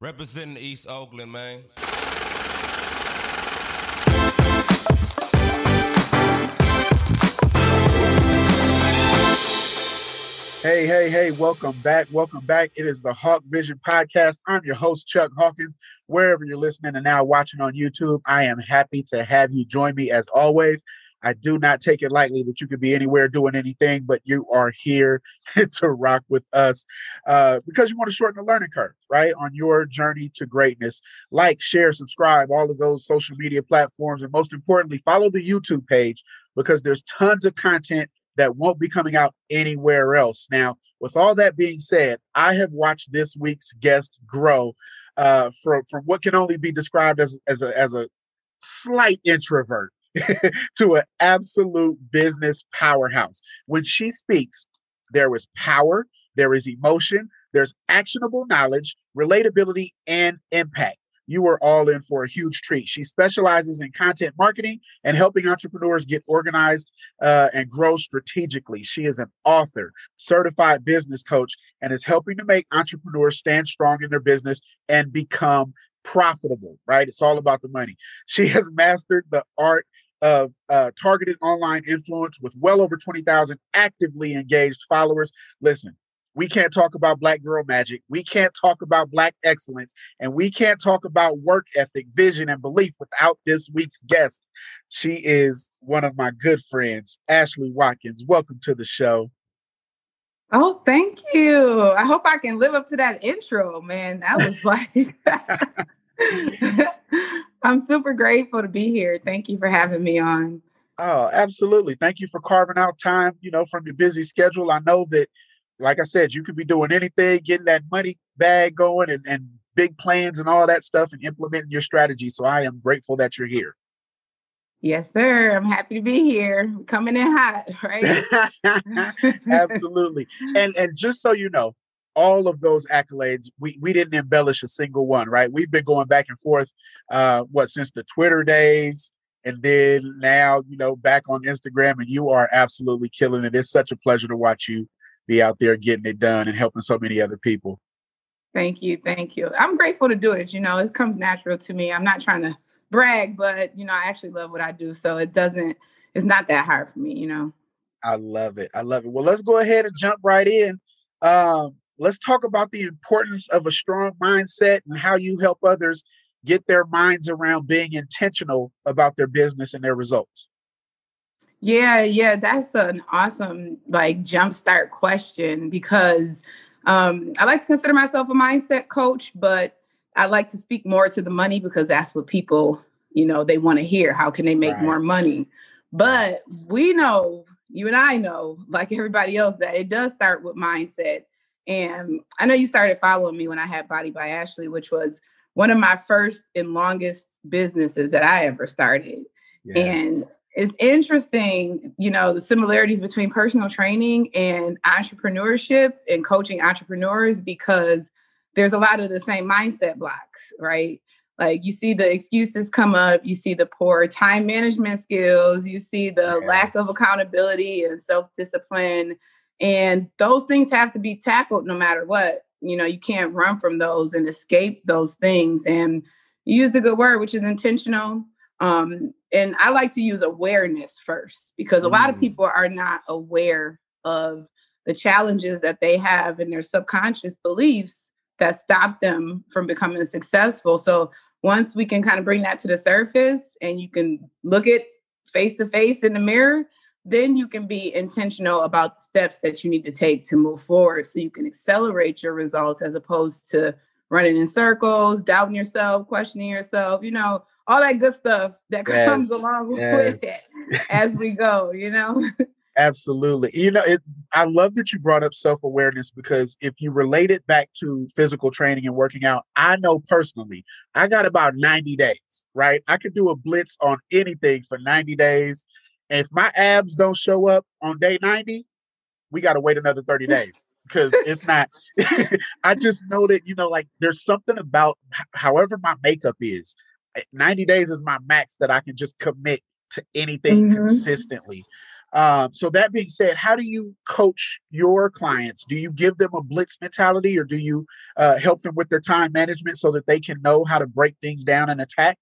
Representing East Oakland, man. Hey, welcome back. It is the Hawk Vision Podcast. I'm your host, Chuck Hawkins. Wherever you're listening and now watching on YouTube, I am happy to have you join me as always. I do not take it lightly that you could be anywhere doing anything, but you are here to rock with us because you want to shorten the learning curve, right? On your journey to greatness. Like, share, subscribe, all of those social media platforms. And most importantly, follow the YouTube page because there's tons of content that won't be coming out anywhere else. Now, with all that being said, I have watched this week's guest grow from what can only be described as a slight introvert to an absolute business powerhouse. When she speaks, there is power, there is emotion, there's actionable knowledge, relatability, and impact. You are all in for a huge treat. She specializes in content marketing and helping entrepreneurs get organized and grow strategically. She is an author, certified business coach, and is helping to make entrepreneurs stand strong in their business and become profitable, right? It's all about the money. She has mastered the art of targeted online influence with well over 20,000 actively engaged followers. Listen, we can't talk about Black girl magic. We can't talk about Black excellence. And we can't talk about work ethic, vision, and belief without this week's guest. She is one of my good friends, Ashley Watkins. Welcome to the show. Oh, thank you. I hope I can live up to that intro, man. That was like... I'm super grateful to be here. Thank you for having me on. Oh, absolutely. Thank you for carving out time, from your busy schedule. I know that, like I said, you could be doing anything, getting that money bag going and big plans and all that stuff and implementing your strategy. So I am grateful that you're here. Yes, sir. I'm happy to be here. Coming in hot, right? Absolutely. And just so you know, all of those accolades, we didn't embellish a single one, right? We've been going back and forth, since the Twitter days, and then now, back on Instagram, and you are absolutely killing it. It's such a pleasure to watch you be out there getting it done and helping so many other people. Thank you. I'm grateful to do it. It comes natural to me. I'm not trying to brag, but, I actually love what I do. So it's not that hard for me, I love it. Well, let's go ahead and jump right in. Let's talk about the importance of a strong mindset and how you help others get their minds around being intentional about their business and their results. Yeah. That's an awesome, jumpstart question because I like to consider myself a mindset coach, but I like to speak more to the money because that's what people, they want to hear. How can they make more money? But we know, you and I know, like everybody else, that it does start with mindset. And I know you started following me when I had Body by Ashley, which was one of my first and longest businesses that I ever started. Yeah. And it's interesting, the similarities between personal training and entrepreneurship and coaching entrepreneurs, because there's a lot of the same mindset blocks, right? Like you see the excuses come up, you see the poor time management skills, you see the lack of accountability and self-discipline. And those things have to be tackled no matter what. You can't run from those and escape those things. And you used a good word, which is intentional. And I like to use awareness first, because a lot of people are not aware of the challenges that they have in their subconscious beliefs that stop them from becoming successful. So once we can kind of bring that to the surface and you can look at face to face in the mirror, then you can be intentional about the steps that you need to take to move forward so you can accelerate your results as opposed to running in circles, doubting yourself, questioning yourself, all that good stuff that comes along with it as we go, Absolutely. I love that you brought up self-awareness because if you relate it back to physical training and working out, I know personally, I got about 90 days, right? I could do a blitz on anything for 90 days. And if my abs don't show up on day 90, we got to wait another 30 days because it's not, I just know that, there's something about however my makeup is. 90 days is my max that I can just commit to anything consistently. So that being said, how do you coach your clients? Do you give them a blitz mentality, or do you help them with their time management so that they can know how to break things down and attack?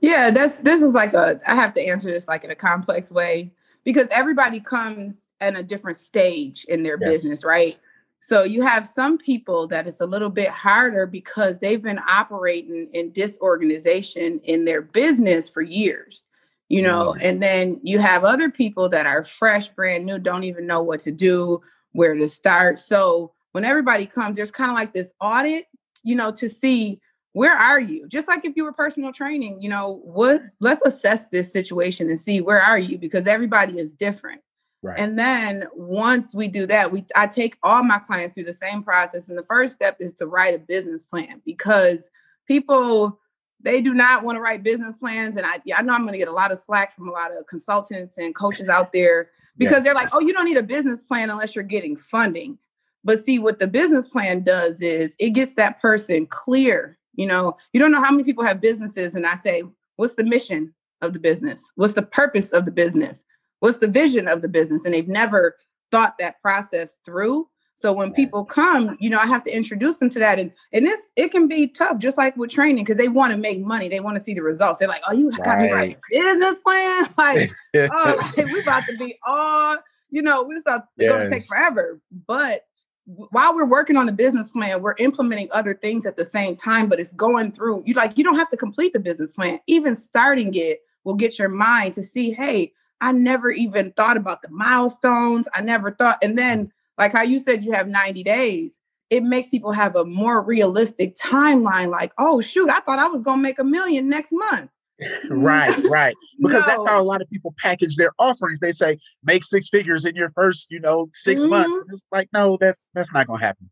Yeah, this is like I have to answer this like in a complex way, because everybody comes at a different stage in their business, right? So you have some people that it's a little bit harder because they've been operating in disorganization in their business for years, you know, and then you have other people that are fresh, brand new, don't even know what to do, where to start. So when everybody comes, there's kind of like this audit, you know, to see where are you? Just like if you were personal training, you know, let's assess this situation and see where are you, because everybody is different. Right. And then once we do that, I take all my clients through the same process. And the first step is to write a business plan, because people, they do not want to write business plans. And I know I'm going to get a lot of slack from a lot of consultants and coaches out there, because they're like, oh, you don't need a business plan unless you're getting funding. But see, what the business plan does is it gets that person clear. You know, you don't know how many people have businesses. And I say, what's the mission of the business? What's the purpose of the business? What's the vision of the business? And they've never thought that process through. So when people come, you know, I have to introduce them to that. And this, it can be tough, just like with training, because they want to make money. They want to see the results. They're like, oh, you got me writing a business plan? Like, oh, like, we're about to be all, you know, this is going to take forever. But while we're working on the business plan, we're implementing other things at the same time, but it's going through. You don't have to complete the business plan. Even starting it will get your mind to see, hey, I never even thought about the milestones. I never thought. And then, like how you said, you have 90 days. It makes people have a more realistic timeline. Like, oh, shoot, I thought I was going to make $1 million next month. Right. Because that's how a lot of people package their offerings. They say, make six figures in your first, 6 months. And it's like, no, that's not going to happen.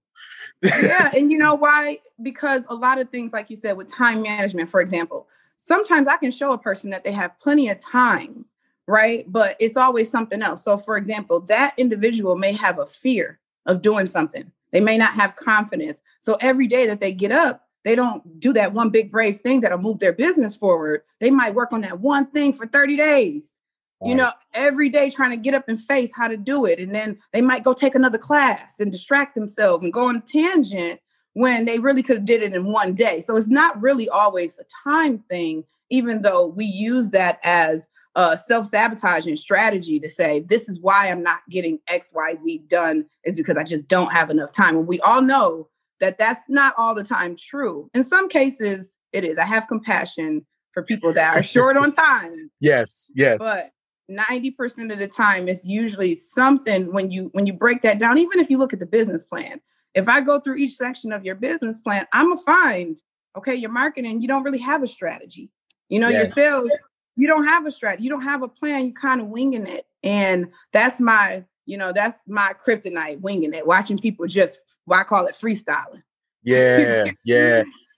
Yeah. And you know why? Because a lot of things, like you said, with time management, for example, sometimes I can show a person that they have plenty of time. Right. But it's always something else. So, for example, that individual may have a fear of doing something. They may not have confidence. So every day that they get up, they don't do that one big brave thing that'll move their business forward. They might work on that one thing for 30 days, every day trying to get up and face how to do it. And then they might go take another class and distract themselves and go on a tangent when they really could have did it in one day. So it's not really always a time thing, even though we use that as self-sabotaging strategy to say, this is why I'm not getting X, Y, Z done, is because I just don't have enough time. And we all know that that's not all the time true. In some cases, it is. I have compassion for people that are short on time. Yes. But 90% of the time, it's usually something when you break that down. Even if you look at the business plan, if I go through each section of your business plan, I'm gonna find, okay, your marketing, you don't really have a strategy. Your sales. You don't have a strategy. You don't have a plan. You kind of winging it. And that's my kryptonite, winging it, watching people I call it freestyling. Yeah.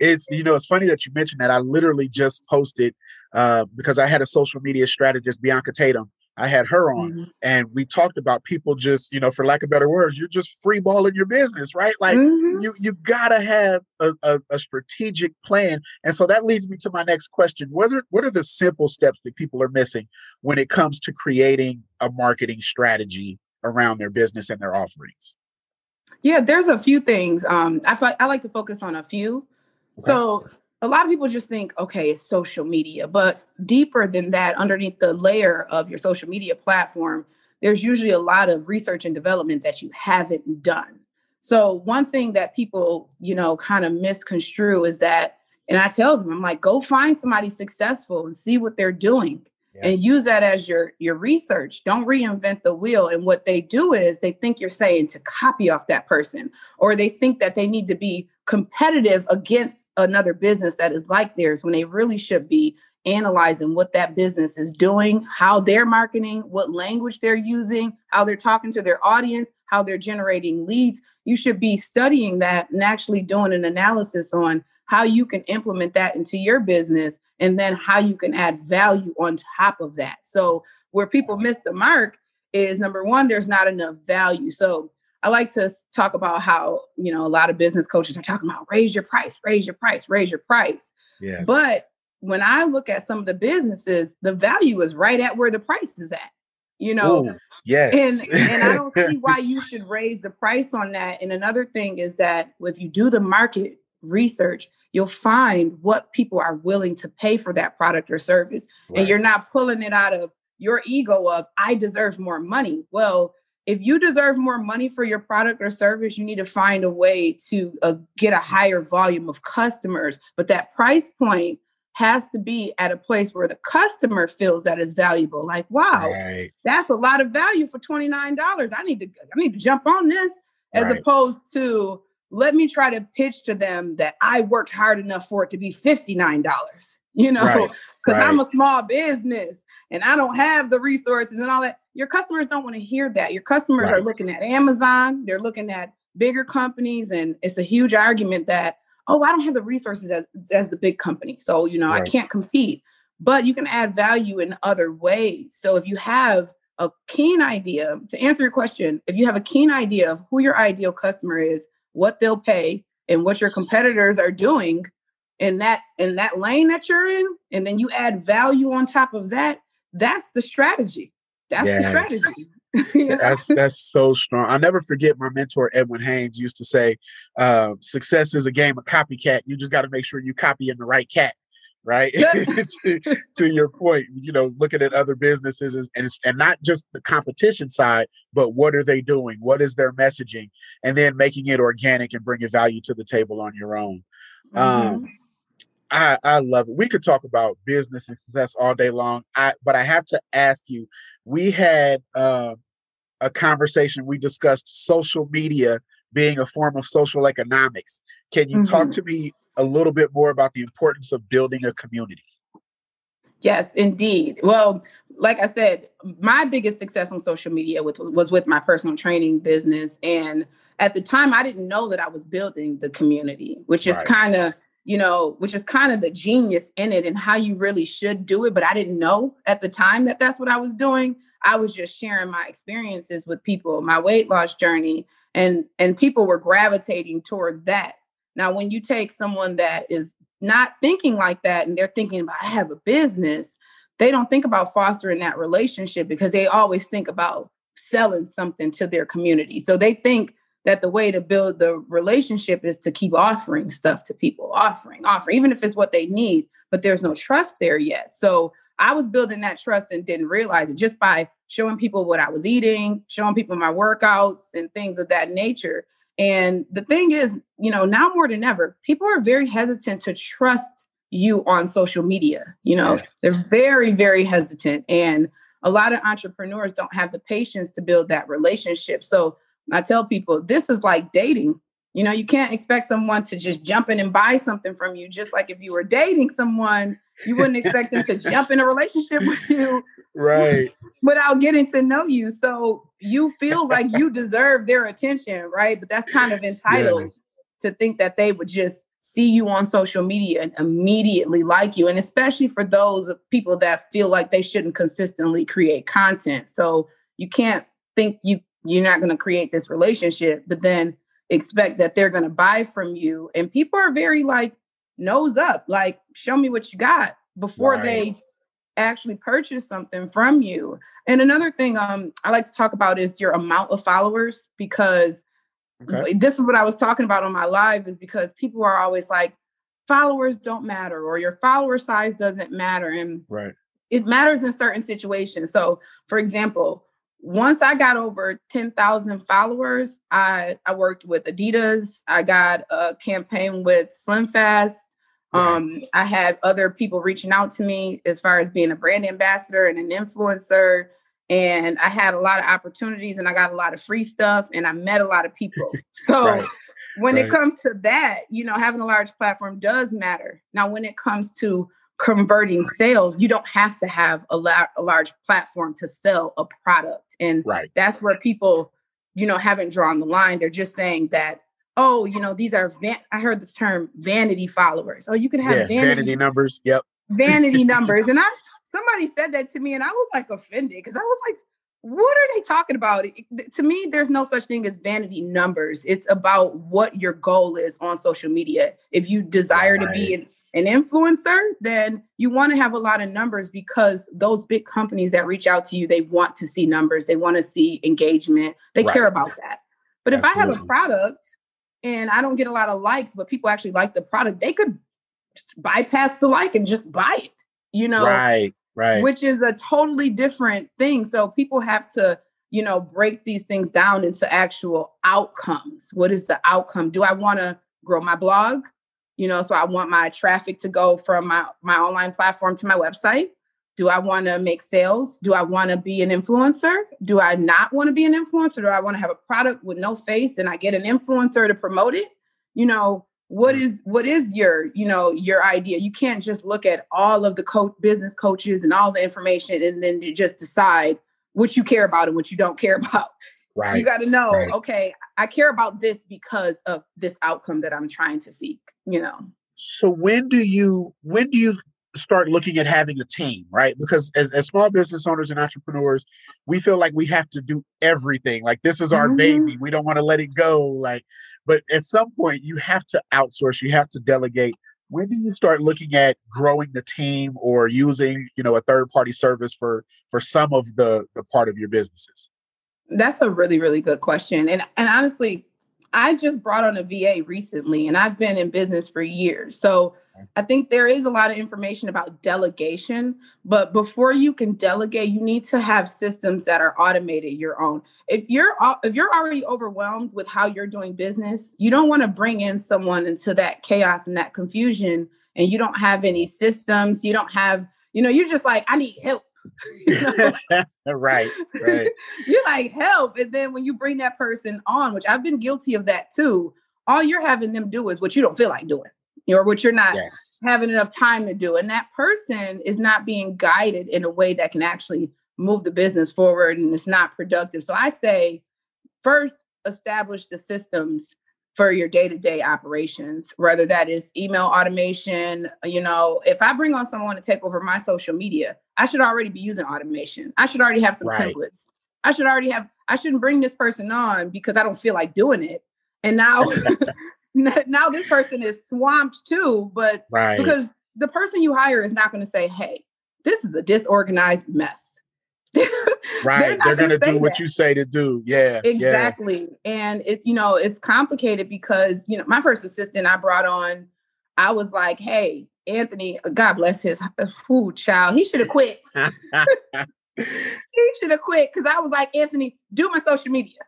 It's, it's funny that you mentioned that. I literally just posted because I had a social media strategist, Bianca Tatum. I had her on and we talked about people just, for lack of better words, you're just free balling your business, right? Like you gotta have a strategic plan. And so that leads me to my next question. What are the simple steps that people are missing when it comes to creating a marketing strategy around their business and their offerings? Yeah, there's a few things. I like to focus on a few. Okay. So a lot of people just think, okay, it's social media, but deeper than that, underneath the layer of your social media platform, there's usually a lot of research and development that you haven't done. So one thing that people, kind of misconstrue is that, and I tell them, I'm like, go find somebody successful and see what they're doing and use that as your research. Don't reinvent the wheel. And what they do is they think you're saying to copy off that person, or they think that they need to be competitive against another business that is like theirs, when they really should be analyzing what that business is doing, how they're marketing, what language they're using, how they're talking to their audience, how they're generating leads. You should be studying that and actually doing an analysis on how you can implement that into your business, and then how you can add value on top of that. So where people miss the mark is, number one, there's not enough value. So I like to talk about how, a lot of business coaches are talking about raise your price. Yes. But when I look at some of the businesses, the value is right at where the price is at. you know. Ooh, yes. And I don't see why you should raise the price on that. And another thing is that if you do the market research, you'll find what people are willing to pay for that product or service. Right. And you're not pulling it out of your ego of, I deserve more money. Well, if you deserve more money for your product or service, you need to find a way to get a higher volume of customers. But that price point has to be at a place where the customer feels that is valuable. Like, wow, right, that's a lot of value for $29. I need to jump on this, as right, opposed to, let me try to pitch to them that I worked hard enough for it to be $59, you know, because right, I'm a small business and I don't have the resources and all that. Your customers don't want to hear that. Your customers right, are looking at Amazon. They're looking at bigger companies. And it's a huge argument that, oh, I don't have the resources as the big company. So, you know, right, I can't compete, but you can add value in other ways. So if you have a keen idea, to answer your question, if you have a keen idea of who your ideal customer is, what they'll pay, and what your competitors are doing in that lane that you're in, and then you add value on top of that, that's the strategy. That's yes, the strategy. You know? That's so strong. I'll never forget my mentor, Edwin Haynes, used to say, success is a game of copycat. You just got to make sure you copy in the right cat, right? to your point, you know, looking at other businesses and not just the competition side, but what are they doing? What is their messaging? And then making it organic and bringing value to the table on your own. Mm-hmm. I love it. We could talk about business and success all day long, but I have to ask you, we had a conversation. We discussed social media being a form of social economics. Can you mm-hmm, talk to me a little bit more about the importance of building a community? Yes, indeed. Well, like I said, my biggest success on social media was with my personal training business. And at the time, I didn't know that I was building the community, which is right, kind of the genius in it and how you really should do it. But I didn't know at the time that that's what I was doing. I was just sharing my experiences with people, my weight loss journey, and people were gravitating towards that. Now, when you take someone that is not thinking like that and they're thinking about, I have a business, they don't think about fostering that relationship because they always think about selling something to their community. So they think that the way to build the relationship is to keep offering stuff to people, offering, even if it's what they need, but there's no trust there yet. So I was building that trust and didn't realize it just by showing people what I was eating, showing people my workouts and things of that nature. And the thing is, you know, now more than ever, people are very hesitant to trust you on social media. You know, they're very, very hesitant. And a lot of entrepreneurs don't have the patience to build that relationship. So I tell people, this is like dating. You know, you can't expect someone to just jump in and buy something from you. Just like if you were dating someone, you wouldn't expect them to jump in a relationship with you right, without getting to know you. So you feel like you deserve their attention, right? But that's kind of entitled yes, to think that they would just see you on social media and immediately like you. And especially for those people that feel like they shouldn't consistently create content. So you can't think you're not going to create this relationship, but then expect that they're going to buy from you. And people are very like nose up, like show me what you got before right, they actually purchase something from you. And another thing I like to talk about is your amount of followers, because okay, this is what I was talking about on my live is because people are always like, followers don't matter, or your follower size doesn't matter. And right, it matters in certain situations. So for example, once I got over 10,000 followers, I worked with Adidas. I got a campaign with SlimFast. I had other people reaching out to me as far as being a brand ambassador and an influencer. And I had a lot of opportunities and I got a lot of free stuff and I met a lot of people. So right, when right, it comes to that, you know, having a large platform does matter. Now, when it comes to converting sales, you don't have to have a large platform to sell a product. And right, that's where people, you know, haven't drawn the line. They're just saying that, oh, you know, these are, I heard this term vanity followers. Oh, you can have vanity numbers. Yep. Vanity numbers. And somebody said that to me and I was like offended because I was like, what are they talking about? To me, there's no such thing as vanity numbers. It's about what your goal is on social media. If you desire right, to be an an influencer, then you want to have a lot of numbers, because those big companies that reach out to you, they want to see numbers. They want to see engagement. They care about that. But if I have a product and I don't get a lot of likes, but people actually like the product, they could just bypass the like and just buy it, you know? Right, right. Which is a totally different thing. So people have to, you know, break these things down into actual outcomes. What is the outcome? Do I want to grow my blog? You know, so I want my traffic to go from my online platform to my website. Do I want to make sales? Do I want to be an influencer? Do I not want to be an influencer? Do I want to have a product with no face and I get an influencer to promote it? You know, what is your, you know, your idea? You can't just look at all of the business coaches and all the information and then you just decide what you care about and what you don't care about. Right. You got to know, okay, I care about this because of this outcome that I'm trying to seek, you know? So when do you start looking at having a team, right? Because as small business owners and entrepreneurs, we feel like we have to do everything. Like this is our baby. We don't want to let it go. Like, but at some point you have to outsource, you have to delegate. When do you start looking at growing the team or using, you know, a third party service for some of the part of your businesses? That's a really, really good question. And honestly, I just brought on a VA recently and I've been in business for years. So I think there is a lot of information about delegation, but before you can delegate, you need to have systems that are automated your own. If you're already overwhelmed with how you're doing business, you don't want to bring in someone into that chaos and that confusion, and you don't have any systems. You don't have, you know, you're just like, I need help. You know? right. You're like, help. And then when you bring that person on, which I've been guilty of that too, all you're having them do is what you don't feel like doing or what you're not having enough time to do. And that person is not being guided in a way that can actually move the business forward, and it's not productive. So I say, first, establish the systems for your day-to-day operations, whether that is email automation. You know, if I bring on someone to take over my social media, I should already be using automation. I should already have some templates. I shouldn't bring this person on because I don't feel like doing it. And now this person is swamped too, but because the person you hire is not going to say, hey, this is a disorganized mess. They're going to do what you say to do. Yeah, exactly. Yeah. And it's, you know, it's complicated because, you know, my first assistant I brought on, I was like, hey, Anthony, God bless his food child. He should have quit. Because I was like, Anthony, do my social media.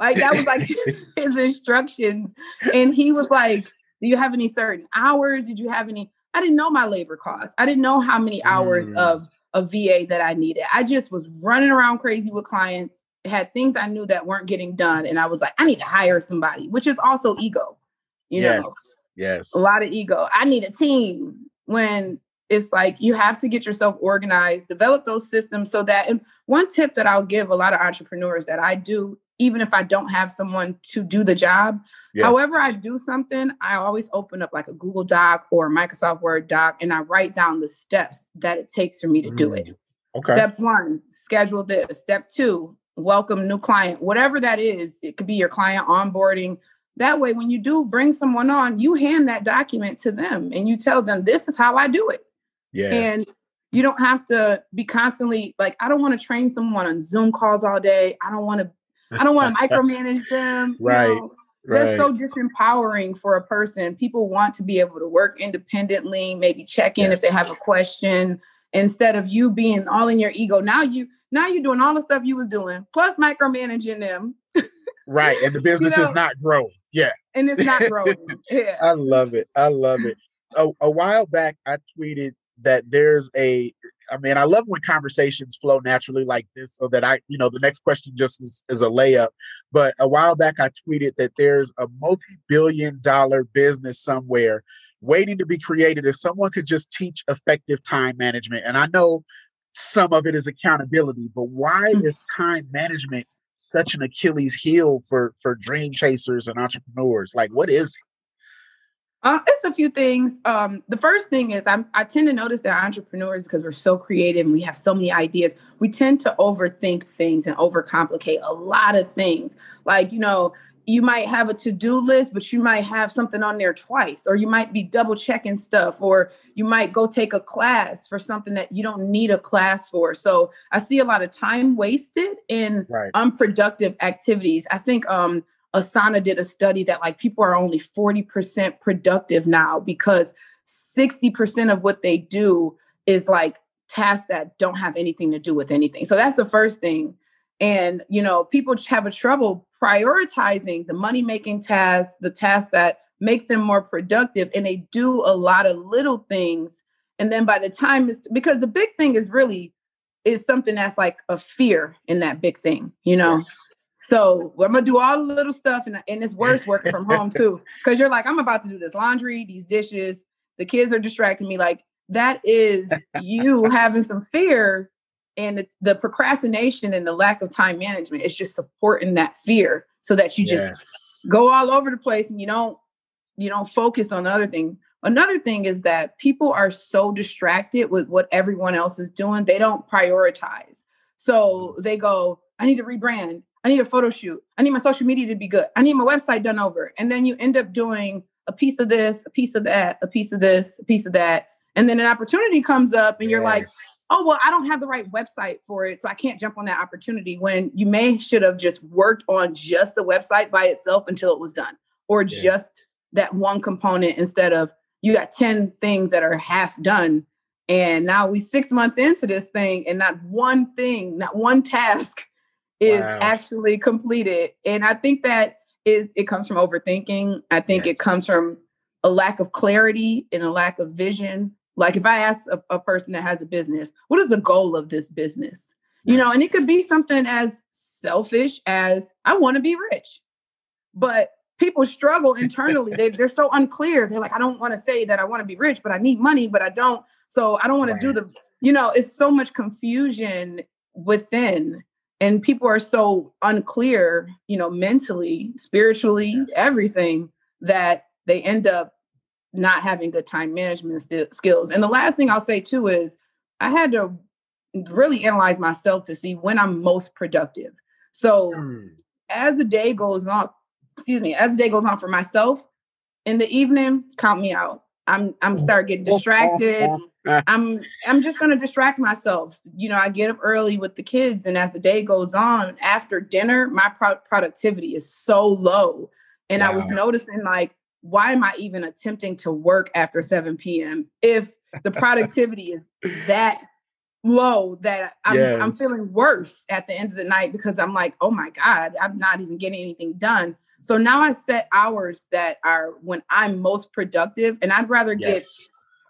Like that was like his instructions. And he was like, do you have any certain hours? Did you have any? I didn't know my labor costs. I didn't know how many hours of a VA that I needed. I just was running around crazy with clients, had things I knew that weren't getting done. And I was like, I need to hire somebody, which is also ego. You know, a lot of ego. I need a team, when it's like, you have to get yourself organized, develop those systems so that, and one tip that I'll give a lot of entrepreneurs that I do, even if I don't have someone to do the job, however I do something, I always open up like a Google Doc or a Microsoft Word doc, and I write down the steps that it takes for me to do it. Okay. Step one, schedule this. Step two, welcome new client. Whatever that is, it could be your client onboarding. That way, when you do bring someone on, you hand that document to them and you tell them, this is how I do it. Yeah. And you don't have to be constantly like, I don't want to train someone on Zoom calls all day. I don't want to micromanage them. You know? That's so disempowering for a person. People want to be able to work independently, maybe check in if they have a question, instead of you being all in your ego. Now you're doing all the stuff you was doing, plus micromanaging them. And the business is not growing. And it's not growing. I love it. A while back, I tweeted that there's I love when conversations flow naturally like this, so that the next question just is a layup. But a while back, I tweeted that there's a multi-billion-dollar business somewhere waiting to be created if someone could just teach effective time management. And I know some of it is accountability, but why is time management such an Achilles heel for dream chasers and entrepreneurs? Like, what is it? It's a few things. The first thing is I tend to notice that entrepreneurs, because we're so creative and we have so many ideas, we tend to overthink things and overcomplicate a lot of things. Like, you know, you might have a to-do list, but you might have something on there twice, or you might be double checking stuff, or you might go take a class for something that you don't need a class for. So I see a lot of time wasted in unproductive activities. I think Asana did a study that like people are only 40% productive now because 60% of what they do is like tasks that don't have anything to do with anything. So that's the first thing. And, you know, people have a trouble prioritizing the money-making tasks, the tasks that make them more productive. And they do a lot of little things. And then by the time it's, because the big thing is really, is something that's like a fear in that big thing, you know? Yes. So I'm going to do all the little stuff. And it's worse working from home too, because you're like, I'm about to do this laundry, these dishes, the kids are distracting me. Like that is you having some fear. And it's the procrastination and the lack of time management is just supporting that fear so that you just go all over the place and you don't focus on the other thing. Another thing is that people are so distracted with what everyone else is doing. They don't prioritize. So they go, I need to rebrand. I need a photo shoot. I need my social media to be good. I need my website done over. And then you end up doing a piece of this, a piece of that, a piece of this, a piece of that. And then an opportunity comes up and you're like, oh, well, I don't have the right website for it, so I can't jump on that opportunity, when you may should have just worked on just the website by itself until it was done, or just that one component, instead of you got 10 things that are half done. And now we 6 months into this thing and not one thing, not one task is actually completed. And I think that it comes from overthinking. I think it comes from a lack of clarity and a lack of vision. Like if I ask a person that has a business, what is the goal of this business? You know, and it could be something as selfish as I want to be rich, but people struggle internally. They're so unclear. They're like, I don't want to say that I want to be rich, but I need money, but I don't. So I don't want to do the, you know, it's so much confusion within, and people are so unclear, you know, mentally, spiritually, everything, that they end up not having good time management skills. And the last thing I'll say too is I had to really analyze myself to see when I'm most productive. So as the day goes on, as the day goes on for myself, in the evening, count me out. I'm start getting distracted. I'm just going to distract myself. You know, I get up early with the kids, and as the day goes on, after dinner, my productivity is so low. And I was noticing like, why am I even attempting to work after 7 p.m. if the productivity is that low that I'm feeling worse at the end of the night, because I'm like, oh my God, I'm not even getting anything done. So now I set hours that are when I'm most productive, and I'd rather get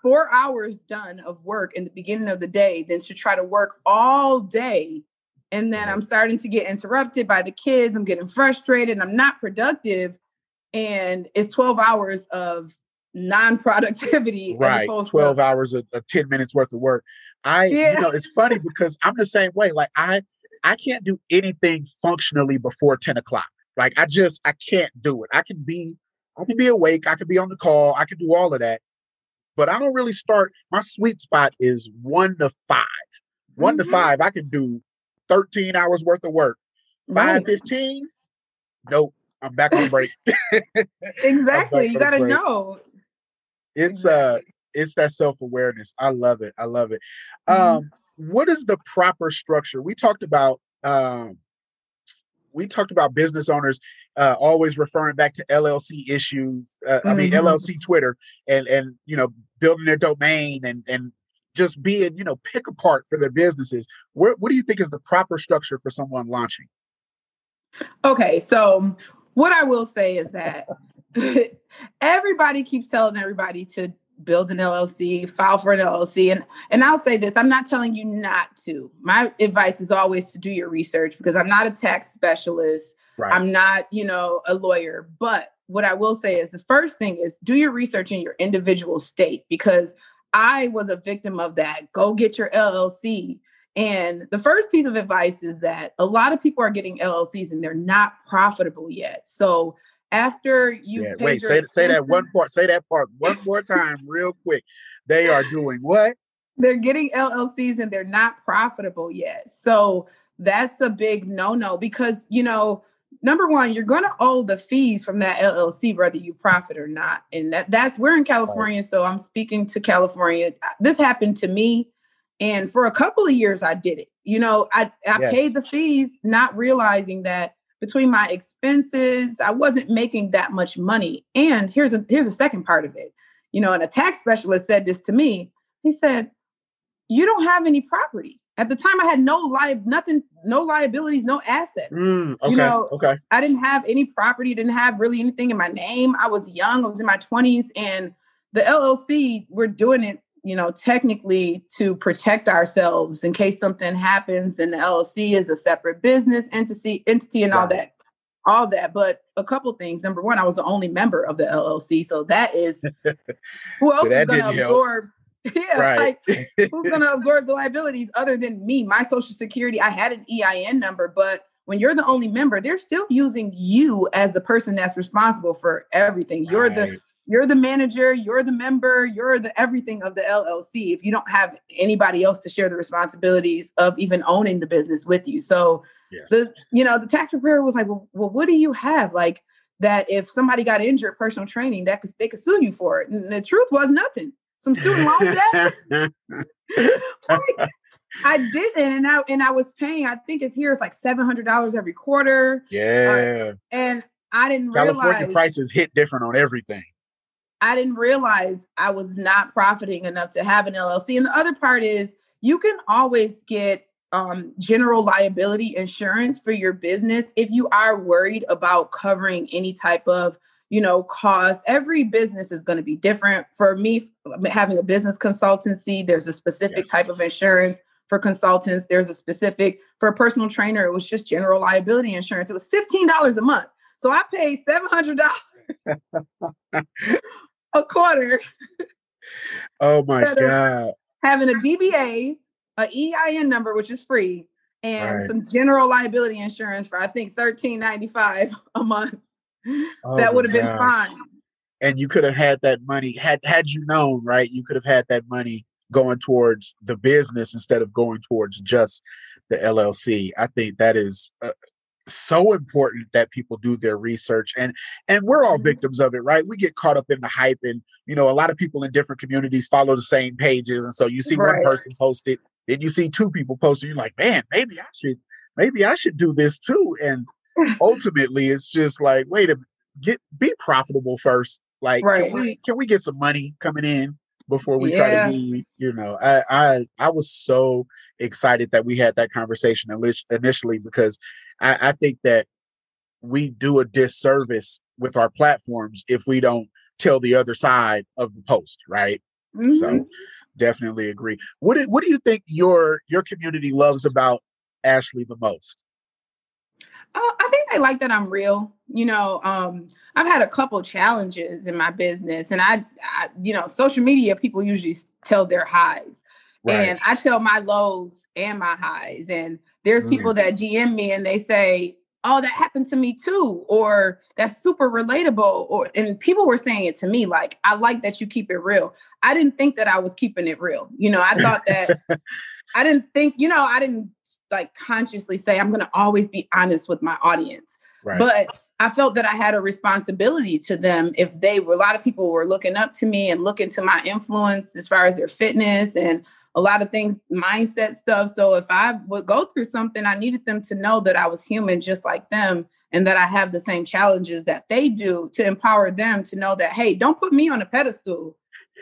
4 hours done of work in the beginning of the day than to try to work all day. And then I'm starting to get interrupted by the kids. I'm getting frustrated and I'm not productive. And it's 12 hours of non-productivity. Right, 12 hours of 10 minutes worth of work. You know, it's funny because I'm the same way. Like I can't do anything functionally before 10 o'clock. Like I can't do it. I can be awake. I can be on the call. I can do all of that. But I don't really start. My sweet spot is 1 to 5. 1 to 5, I can do 13 hours worth of work. 5:15, nope. I'm back on break. Exactly. You got to know. It's that self-awareness. I love it. I love it. What is the proper structure? We talked about business owners always referring back to LLC issues. I mean, LLC Twitter and, you know, building their domain and just being, you know, pick apart for their businesses. What do you think is the proper structure for someone launching? Okay. So what I will say is that everybody keeps telling everybody to build an LLC, file for an LLC. And I'll say this, I'm not telling you not to. My advice is always to do your research, because I'm not a tax specialist. Right. I'm not, you know, a lawyer. But what I will say is the first thing is do your research in your individual state, because I was a victim of that. Go get your LLC. And the first piece of advice is that a lot of people are getting LLCs and they're not profitable yet. So after you say that part one more time real quick. They are doing what? They're getting LLCs and they're not profitable yet. So that's a big no-no, because, you know, number one, you're going to owe the fees from that LLC, whether you profit or not. And that's, we're in California. So I'm speaking to California. This happened to me. And for a couple of years, I did it. You know, I paid the fees, not realizing that between my expenses, I wasn't making that much money. And here's a second part of it. You know, and a tax specialist said this to me. He said, you don't have any property. At the time, I had no liabilities, no assets. I didn't have any property, didn't have really anything in my name. I was young. I was in my 20s. And the LLC, we're doing it, you know, technically to protect ourselves in case something happens. And the LLC is a separate business entity and all that. But a couple things. Number one, I was the only member of the LLC. So that is who else is going to absorb. Yeah, right. Like who's going to absorb the liabilities other than me? My Social Security, I had an EIN number, but when you're the only member, they're still using you as the person that's responsible for everything. Right. You're the manager, you're the member, you're the everything of the LLC. If you don't have anybody else to share the responsibilities of even owning the business with you. So the tax preparer was like, well, what do you have? Like that if somebody got injured, personal training, they could sue you for it. And the truth was nothing. Some student loan debt. Like, I didn't, and I was paying. I think it's here. It's like $700 every quarter. Yeah, and I didn't realize California prices hit different on everything. I didn't realize I was not profiting enough to have an LLC. And the other part is you can always get general liability insurance for your business if you are worried about covering any type of, you know, cost. Every business is going to be different. For me, having a business consultancy, there's a specific type of insurance for consultants. There's a specific, for a personal trainer, it was just general liability insurance. It was $15 a month. So I paid $700 a quarter. Oh my God. Having a DBA, an EIN number, which is free, and some general liability insurance for, I think, $13.95 a month. Oh, that would have been fine. And you could have had that money had you known, right? You could have had that money going towards the business instead of going towards just the LLC. I think that is so important that people do their research, and we're all victims of it, right? We get caught up in the hype, and you know, a lot of people in different communities follow the same pages, and so you see one person post it, then you see two people post it, you're like, man, maybe I should do this too. And ultimately, it's just like, wait a minute, be profitable first. Like, can we get some money coming in before we try to be, you know, I was so excited that we had that conversation initially, because I think that we do a disservice with our platforms if we don't tell the other side of the post, right? Mm-hmm. So definitely agree. What do you think your community loves about Ashley the most? I think they like that I'm real. You know, I've had a couple challenges in my business, and I you know, social media people usually tell their highs, and I tell my lows and my highs. And there's people that DM me and they say, "Oh, that happened to me too," or "That's super relatable." And people were saying it to me, like, "I like that you keep it real." I didn't think that I was keeping it real. You know, I thought that I didn't like consciously say, I'm going to always be honest with my audience. Right. But I felt that I had a responsibility to them. If they were, a lot of people were looking up to me and looking to my influence as far as their fitness and a lot of things, mindset stuff. So if I would go through something, I needed them to know that I was human just like them, and that I have the same challenges that they do, to empower them to know that, hey, don't put me on a pedestal.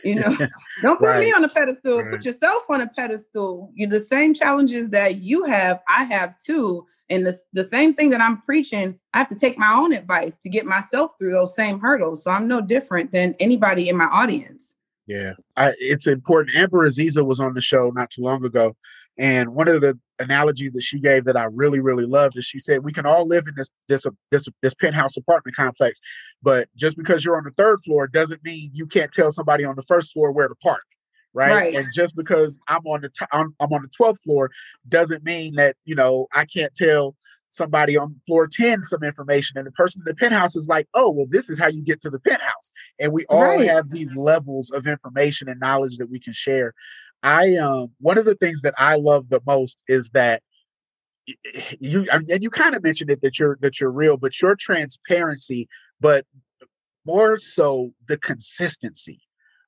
You know, don't put me on a pedestal, put yourself on a pedestal. You're the same challenges that you have, I have too. And the same thing that I'm preaching, I have to take my own advice to get myself through those same hurdles. So I'm no different than anybody in my audience. Yeah, it's important. Amber Aziza was on the show not too long ago, and one of the analogies that she gave that I really, really loved is she said, we can all live in this penthouse apartment complex, but just because you're on the third floor doesn't mean you can't tell somebody on the first floor where to park. Right. And just because I'm on I'm on the 12th floor doesn't mean that, you know, I can't tell somebody on floor 10 some information, and the person in the penthouse is like, oh, well, this is how you get to the penthouse. And we all have these levels of information and knowledge that we can share. One of the things that I love the most is that you kind of mentioned it, that you're real, but your transparency, but more so the consistency,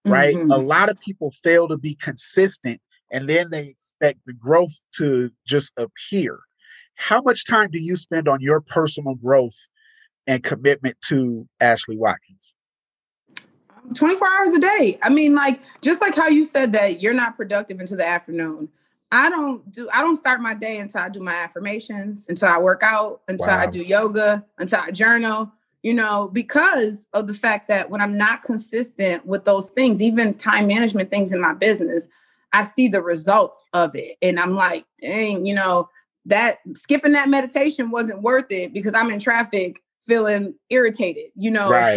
right? Mm-hmm. A lot of people fail to be consistent, and then they expect the growth to just appear. How much time do you spend on your personal growth and commitment to Ashley Watkins? 24 hours a day. I mean, like, just like how you said that you're not productive until the afternoon. I don't start my day until I do my affirmations, until I work out, until I do yoga, until I journal, because of the fact that when I'm not consistent with those things, even time management things in my business, I see the results of it. And I'm like, dang, that skipping that meditation wasn't worth it because I'm in traffic feeling irritated, right.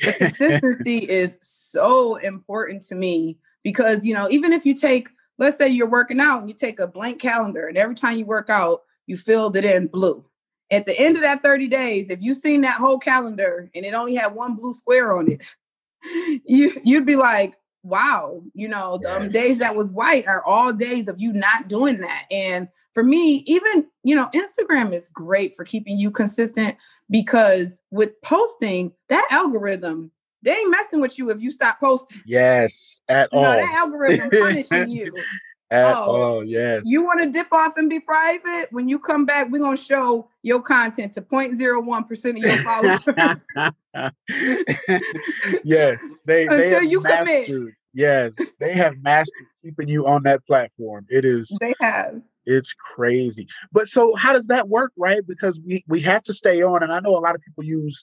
The consistency is so important to me because, even if you take, let's say you're working out and you take a blank calendar and every time you work out, you filled it in blue. At the end of that 30 days, if you've seen that whole calendar and it only had one blue square on it, you'd be like, wow, the days that was white are all days of you not doing that. And for me, even, Instagram is great for keeping you consistent because with posting, that algorithm, they ain't messing with you if you stop posting. Yes, at all. No, that algorithm punishing you. At all, yes. You want to dip off and be private? When you come back, we're going to show your content to 0.01% of your followers. Yes. Until you commit. Yes, they have mastered keeping you on that platform. It is. They have. It's crazy. But so how does that work, right? Because we have to stay on. And I know a lot of people use,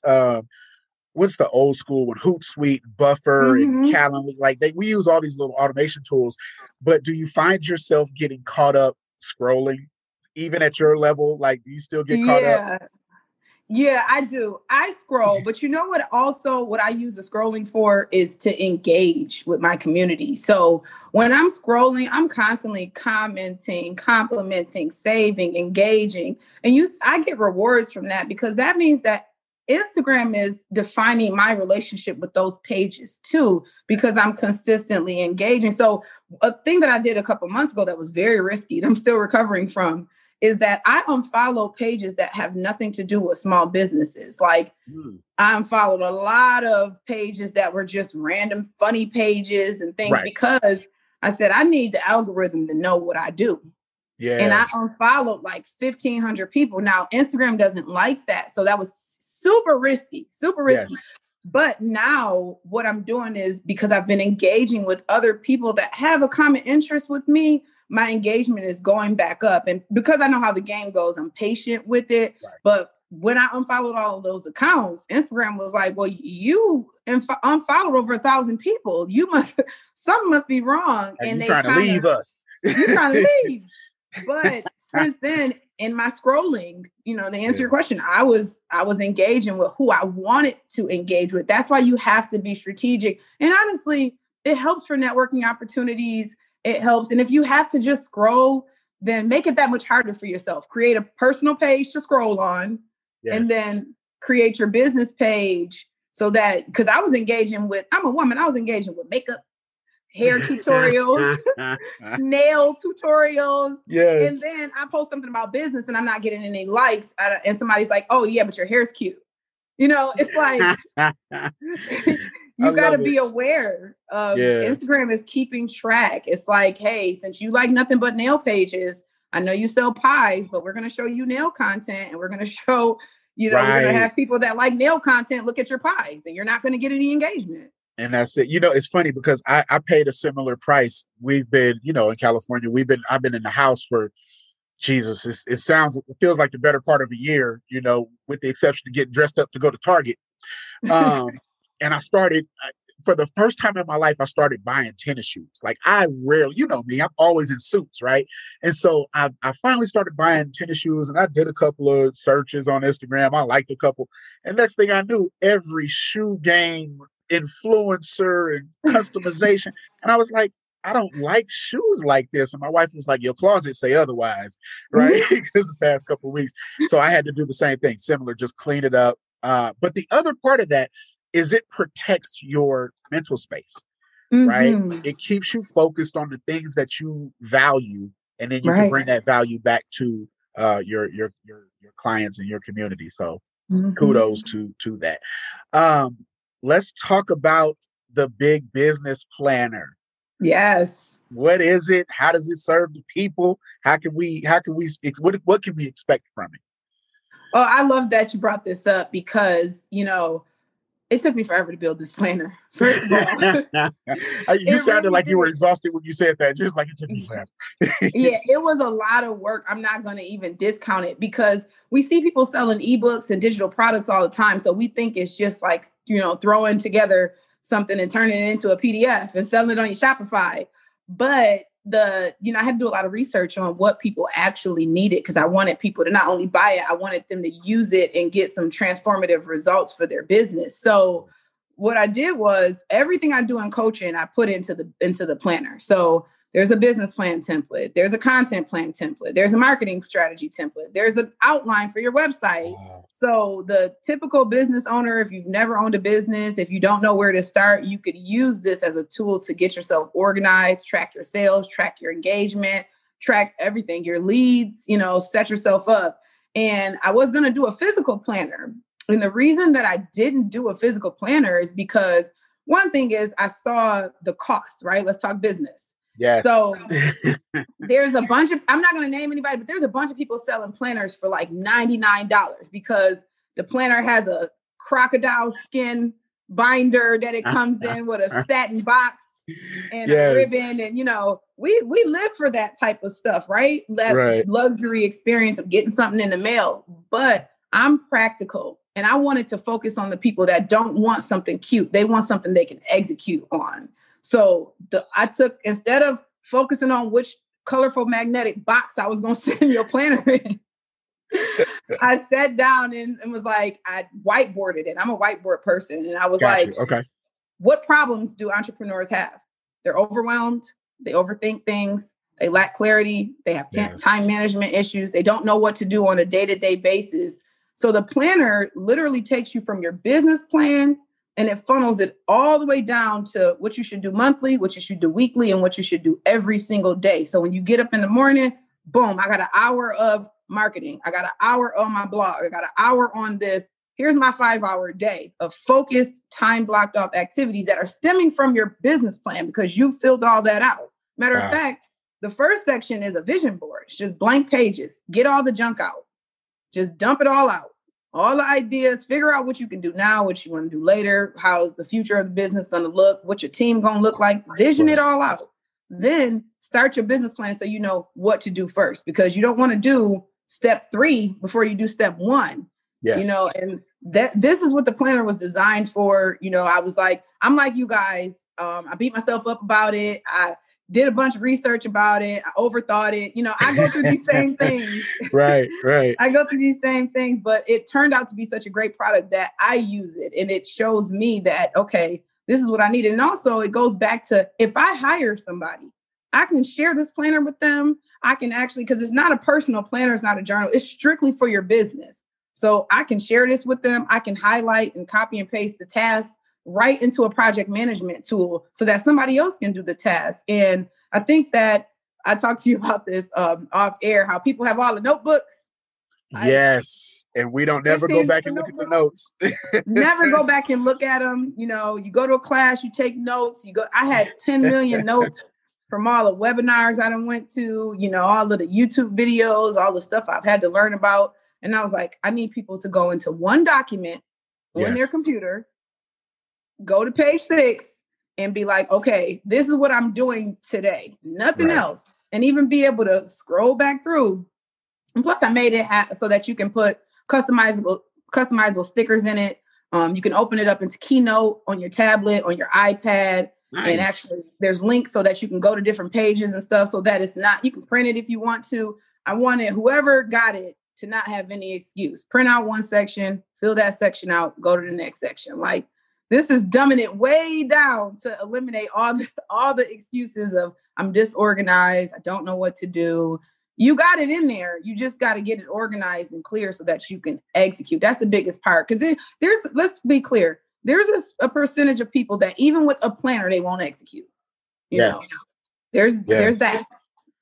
what's the old school one? Hootsuite, Buffer, mm-hmm. and Calendly. We use all these little automation tools. But do you find yourself getting caught up scrolling, even at your level? Do you still get caught up? Yeah, I do. I scroll. But what I use the scrolling for is to engage with my community. So when I'm scrolling, I'm constantly commenting, complimenting, saving, engaging. And I get rewards from that because that means that Instagram is defining my relationship with those pages too, because I'm consistently engaging. So a thing that I did a couple months ago that was very risky, that I'm still recovering from, is that I unfollow pages that have nothing to do with small businesses. I unfollowed a lot of pages that were just random funny pages and things, right, because I said, I need the algorithm to know what I do. Yeah. And I unfollowed 1,500 people. Now Instagram doesn't like that. So that was super risky. Yes. But now what I'm doing is, because I've been engaging with other people that have a common interest with me, my engagement is going back up. And because I know how the game goes, I'm patient with it. Right. But when I unfollowed all of those accounts, Instagram was like, well, you unfollowed over 1,000 people. Something must be wrong. And you're trying to leave us. You're trying to leave. But since then, in my scrolling, to answer your question, I was engaging with who I wanted to engage with. That's why you have to be strategic. And honestly, it helps for networking opportunities. It helps. And if you have to just scroll, then make it that much harder for yourself. Create a personal page to scroll on, yes, and then create your business page so that, because I'm a woman, I was engaging with makeup, hair tutorials, nail tutorials. Yes. And then I post something about business and I'm not getting any likes. And somebody's like, oh yeah, but your hair's cute. It's like, you got to be aware of, Instagram is keeping track. It's like, hey, since you like nothing but nail pages, I know you sell pies, but we're going to show you nail content, and we're going to show, right, we're going to have people that like nail content look at your pies, and you're not going to get any engagement. And that's it. It's funny because I paid a similar price. We've been, in California, I've been in the house for, Jesus, it feels like the better part of a year, with the exception of getting dressed up to go to Target. And I started, for the first time in my life, I started buying tennis shoes. I rarely, me, I'm always in suits, right? And so I finally started buying tennis shoes, and I did a couple of searches on Instagram. I liked a couple. And next thing I knew, every shoe game influencer and customization. And I was like, I don't like shoes like this. And my wife was like, your closet say otherwise, right? Because the past couple of weeks. So I had to do the same thing, similar, just clean it up. But the other part of that is it protects your mental space, mm-hmm, right? It keeps you focused on the things that you value. And then you, right, can bring that value back to your clients and your community. So kudos to that. Let's talk about the Big Business Planner. Yes. What is it? How does it serve the people? What can we expect from it? Oh, I love that you brought this up because, you know, it took me forever to build this planner. First of all, you sounded really like you were exhausted when you said that. Just like it took me forever. Yeah, it was a lot of work. I'm not going to even discount it because we see people selling ebooks and digital products all the time. So we think it's just like, you know, throwing together something and turning it into a PDF and selling it on your Shopify. But I had to do a lot of research on what people actually needed because I wanted people to not only buy it, I wanted them to use it and get some transformative results for their business. So what I did was everything I do in coaching, I put into the planner. So there's a business plan template. There's a content plan template. There's a marketing strategy template. There's an outline for your website. So the typical business owner, if you've never owned a business, if you don't know where to start, you could use this as a tool to get yourself organized, track your sales, track your engagement, track everything, your leads, you know, set yourself up. And I was going to do a physical planner. And the reason that I didn't do a physical planner is because one thing is I saw the cost, right? Let's talk business. Yes. So there's a bunch of, I'm not going to name anybody, but there's a bunch of people selling planners for like $99 because the planner has a crocodile skin binder that it comes in with a satin box and a ribbon. And, you know, we live for that type of stuff, right? That luxury experience of getting something in the mail, but I'm practical and I wanted to focus on the people that don't want something cute. They want something they can execute on. So instead of focusing on which colorful magnetic box I was going to send your planner in, I sat down and was like, I whiteboarded it. I'm a whiteboard person. And I was what problems do entrepreneurs have? They're overwhelmed. They overthink things. They lack clarity. They have time management issues. They don't know what to do on a day-to-day basis. So the planner literally takes you from your business plan and it funnels it all the way down to what you should do monthly, what you should do weekly, and what you should do every single day. So when you get up in the morning, boom, I got an hour of marketing. I got an hour on my blog. I got an hour on this. Here's my 5-hour day of focused, time blocked off activities that are stemming from your business plan because you filled all that out. Matter of fact, the first section is a vision board. It's just blank pages. Get all the junk out. Just dump it all out. All the ideas, figure out what you can do now, what you want to do later, how the future of the business is going to look, what your team going to look like, vision it all out. Then start your business plan so you know what to do first, because you don't want to do step 3 before you do step 1. Yes. You know, and this is what the planner was designed for. You know, I was like, I'm like you guys, I beat myself up about it. I did a bunch of research about it. I overthought it. You know, I go through these same things. Right. I go through these same things, but it turned out to be such a great product that I use it. And it shows me that, okay, this is what I need. And also it goes back to, if I hire somebody, I can share this planner with them. I can actually, because it's not a personal planner. It's not a journal. It's strictly for your business. So I can share this with them. I can highlight and copy and paste the tasks right into a project management tool so that somebody else can do the task. And I think that I talked to you about this off air, how people have all the notebooks. Yes. And we don't never go back and look at the notes. Never go back and look at them. You know, you go to a class, you take notes, I had 10 million notes from all the webinars I done went to, you know, all of the YouTube videos, all the stuff I've had to learn about. And I was like, I need people to go into one document on their computer, go to page 6 and be like, okay, this is what I'm doing today. Nothing else. And even be able to scroll back through. And plus I made it so that you can put customizable stickers in it. You can open it up into Keynote on your tablet, on your iPad. Nice. And actually there's links so that you can go to different pages and stuff so that you can print it if you want to. I wanted whoever got it to not have any excuse. Print out one section, fill that section out, go to the next section. Like, this is dumbing it way down to eliminate all the excuses of I'm disorganized. I don't know what to do. You got it in there. You just got to get it organized and clear so that you can execute. That's the biggest part. Because let's be clear. There's a percentage of people that even with a planner, they won't execute. You know? There's that.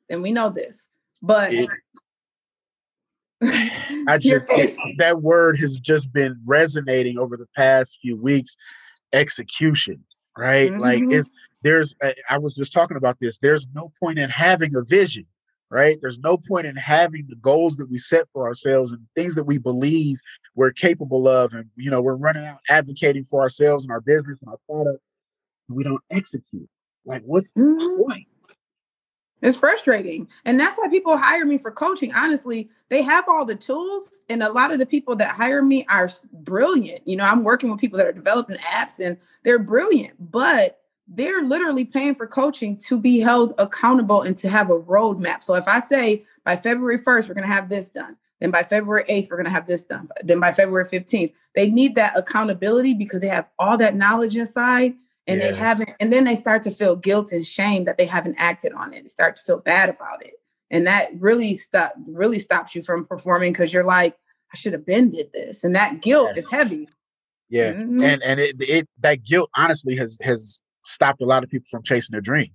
And we know this. But I just that word has just been resonating over the past few weeks. Execution, right? Mm-hmm. Like I was just talking about this. There's no point in having a vision, right? There's no point in having the goals that we set for ourselves and things that we believe we're capable of. And, you know, we're running out advocating for ourselves and our business and our product. And we don't execute. Like, what's the point? It's frustrating. And that's why people hire me for coaching. Honestly, they have all the tools. And a lot of the people that hire me are brilliant. You know, I'm working with people that are developing apps and they're brilliant, but they're literally paying for coaching to be held accountable and to have a roadmap. So if I say by February 1st, we're going to have this done. Then by February 8th, we're going to have this done. Then by February 15th, they need that accountability because they have all that knowledge inside. And they haven't, and then they start to feel guilt and shame that they haven't acted on it. They start to feel bad about it. And that really stops you from performing because you're like, I should have been did this. And that guilt is heavy. Yeah. Mm-hmm. And it that guilt honestly has stopped a lot of people from chasing their dream.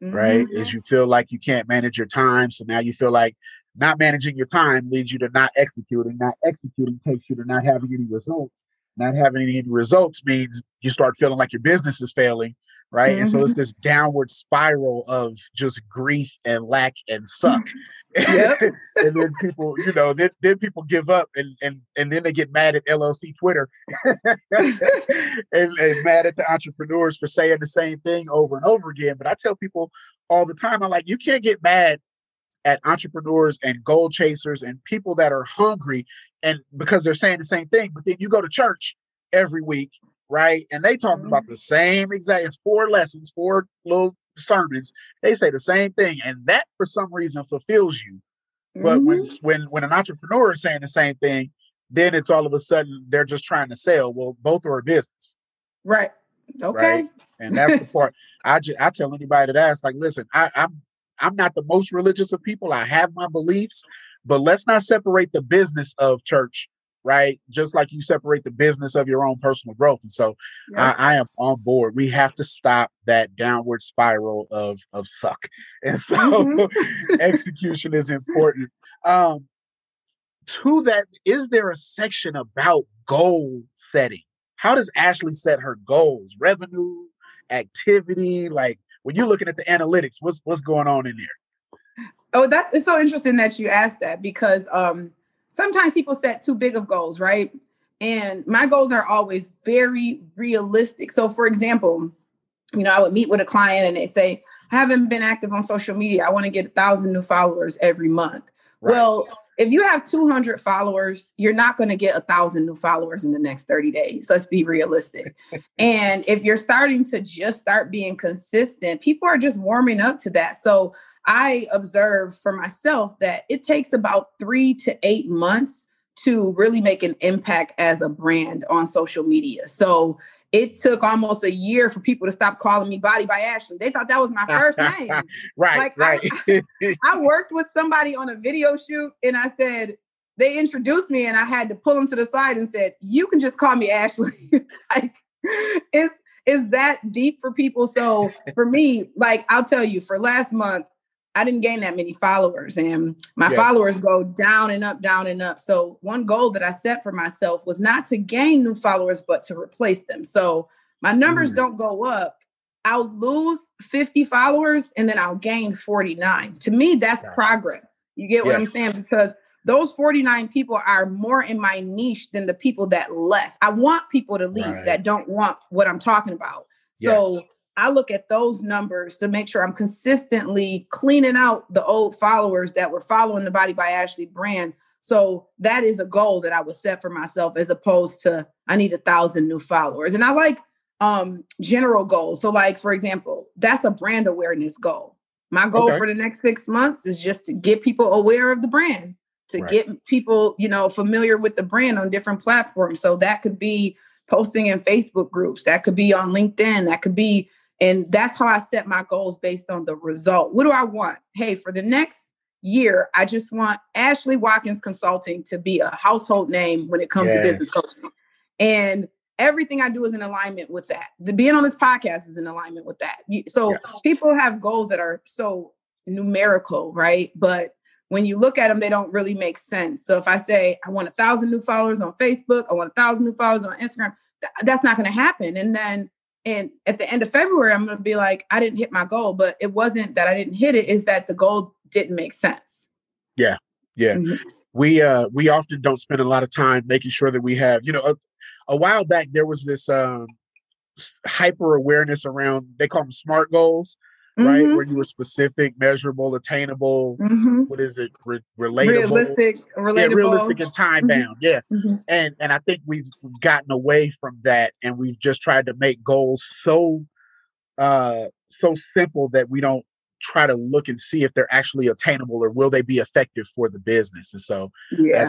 Mm-hmm. Right. Is you feel like you can't manage your time. So now you feel like not managing your time leads you to not executing. Not executing takes you to not having any results. Not having any results means you start feeling like your business is failing, right? Mm-hmm. And so it's this downward spiral of just grief and lack and suck. Yep. And then people, you know, then people give up and then they get mad at LLC Twitter and mad at the entrepreneurs for saying the same thing over and over again. But I tell people all the time, I'm like, you can't get mad at entrepreneurs and goal chasers and people that are hungry and because they're saying the same thing. But then you go to church every week, right? And they talking about the same exact 4 lessons, 4 little sermons. They say the same thing. And that for some reason fulfills you. But when an entrepreneur is saying the same thing, then it's all of a sudden they're just trying to sell. Well, both are a business. Right. Okay. Right? And that's the part I tell anybody that asks, like, listen, I'm not the most religious of people. I have my beliefs, but let's not separate the business of church, right? Just like you separate the business of your own personal growth. And so I am on board. We have to stop that downward spiral of suck. And so execution is important. To that, is there a section about goal setting? How does Ashley set her goals? Revenue, activity, like, when you're looking at the analytics, what's going on in there? Oh, it's so interesting that you asked that because sometimes people set too big of goals, right? And my goals are always very realistic. So for example, you know, I would meet with a client and they say, I haven't been active on social media. I want to get 1,000 new followers every month. Right. Well, if you have 200 followers, you're not going to get 1,000 new followers in the next 30 days. Let's be realistic. And if you're starting to just start being consistent, people are just warming up to that. So I observe for myself that it takes about 3 to 8 months to really make an impact as a brand on social media. So it took almost a year for people to stop calling me Body by Ashley. They thought that was my first name. Right. I worked with somebody on a video shoot and I said, they introduced me and I had to pull them to the side and said, you can just call me Ashley. Like, it's that deep for people. So for me, like, I'll tell you, for last month, I didn't gain that many followers and my followers go down and up, down and up. So one goal that I set for myself was not to gain new followers, but to replace them. So my numbers don't go up. I'll lose 50 followers and then I'll gain 49. To me, that's progress. You get what I'm saying? Because those 49 people are more in my niche than the people that left. I want people to leave that don't want what I'm talking about. So I look at those numbers to make sure I'm consistently cleaning out the old followers that were following the Body by Ashley brand. So that is a goal that I would set for myself as opposed to I need 1,000 new followers. And I like general goals. So like, for example, that's a brand awareness goal. My goal for the next 6 months is just to get people aware of the brand, to get people, you know, familiar with the brand on different platforms. So that could be posting in Facebook groups. That could be on LinkedIn. That could be. And that's how I set my goals based on the result. What do I want? Hey, for the next year, I just want Ashley Watkins Consulting to be a household name when it comes to business coaching. And everything I do is in alignment with that. Being on this podcast is in alignment with that. So people have goals that are so numerical, right? But when you look at them, they don't really make sense. So if I say, I want 1,000 new followers on Facebook, I want 1,000 new followers on Instagram, that's not going to happen. And then at the end of February, I'm going to be like, I didn't hit my goal, but it wasn't that I didn't hit it. It's that the goal didn't make sense. Yeah. Yeah. Mm-hmm. We often don't spend a lot of time making sure that we have, you know, a while back, there was this hyper awareness around, they call them SMART goals, right? Where you were specific, measurable, attainable. What is it? Relatable. Relatable. Yeah, realistic and time bound. Yeah. And I think we've gotten away from that, and we've just tried to make goals so simple that we don't try to look and see if they're actually attainable or will they be effective for the business. And so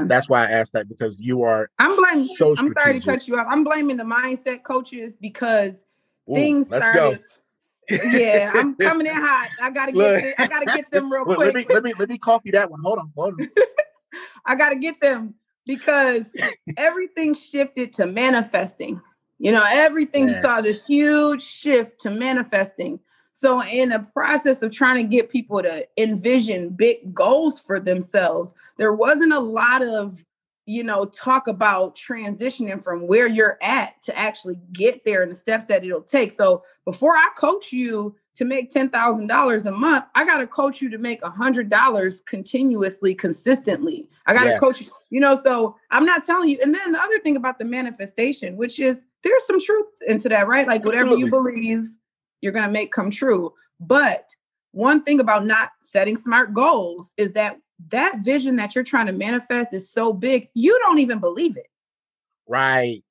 that's why I asked that, because you are I'm sorry to cut you off. I'm blaming the mindset coaches because things started. Yeah, I'm coming in hot. I gotta get them real quick. Let me coffee that one. Hold on. I gotta get them because everything shifted to manifesting. You know, everything you saw this huge shift to manifesting. So in the process of trying to get people to envision big goals for themselves, there wasn't a lot of, you know, talk about transitioning from where you're at to actually get there and the steps that it'll take. So before I coach you to make $10,000 a month, I got to coach you to make $100 continuously, consistently. I got to coach you, you know, so I'm not telling you. And then the other thing about the manifestation, which is there's some truth into that, right? Like whatever you believe, you're going to make come true. But one thing about not setting SMART goals is that that vision that you're trying to manifest is so big, you don't even believe it. Right.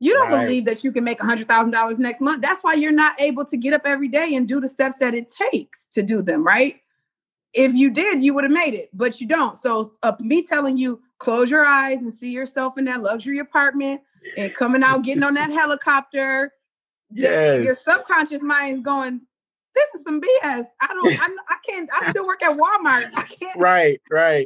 You don't believe that you can make $100,000 next month. That's why you're not able to get up every day and do the steps that it takes to do them. Right. If you did, you would have made it, but you don't. So me telling you, close your eyes and see yourself in that luxury apartment and coming out, getting on that helicopter. Yes. Your subconscious mind is going, this is some BS. I still work at Walmart. I can't. Right.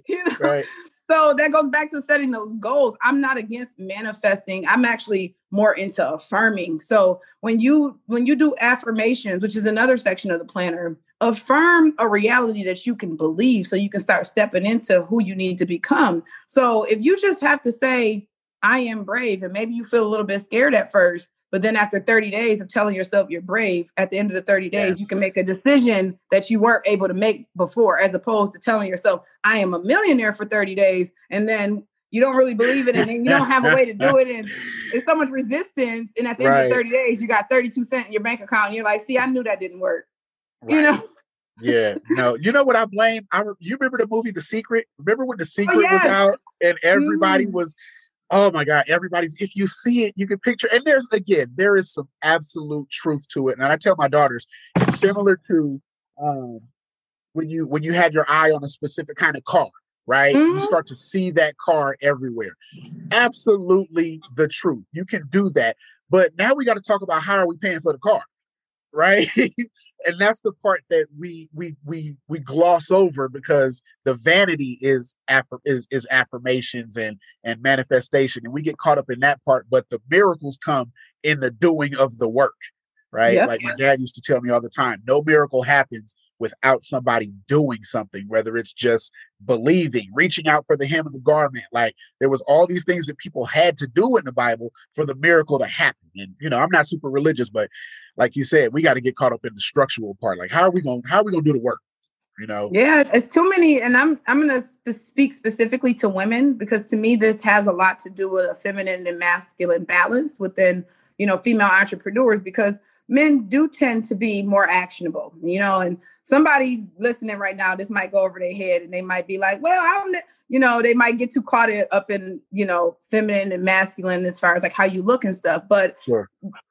You know? Right. So that goes back to setting those goals. I'm not against manifesting. I'm actually more into affirming. So when you do affirmations, which is another section of the planner, affirm a reality that you can believe so you can start stepping into who you need to become. So if you just have to say, I am brave, and maybe you feel a little bit scared at first, but then after 30 days of telling yourself you're brave, at the end of the 30 days, you can make a decision that you weren't able to make before, as opposed to telling yourself, I am a millionaire for 30 days. And then you don't really believe it. And then you don't have a way to do it. And there's so much resistance. And at the end of the 30 days, you got 32 cents in your bank account. And you're like, see, I knew that didn't work. Right. You know? Yeah. No, you know what I blame? You remember the movie, The Secret? Remember when The Secret was out and everybody was... Oh my God, everybody's, if you see it, you can picture. And there is some absolute truth to it. And I tell my daughters, it's similar to when you have your eye on a specific kind of car, right? You start to see that car everywhere. Absolutely the truth. You can do that. But now we got to talk about how are we paying for the car, right? And that's the part that we gloss over, because the vanity is affirmations and manifestation, and we get caught up in that part. But the miracles come in the doing of the work, right? Yep. Like my dad used to tell me all the time, no miracle happens without somebody doing something, whether it's just believing, reaching out for the hem of the garment. Like there was all these things that people had to do in the Bible for the miracle to happen. And, you know, I'm not super religious, but like you said, we got to get caught up in the structural part. Like, how are we going to do the work? You know? Yeah, it's too many. And I'm going to speak specifically to women, because to me, this has a lot to do with a feminine and masculine balance within, you know, female entrepreneurs, because men do tend to be more actionable, you know, and somebody listening right now, this might go over their head and they might be like, well, you know, they might get too caught up in, you know, feminine and masculine as far as like how you look and stuff. But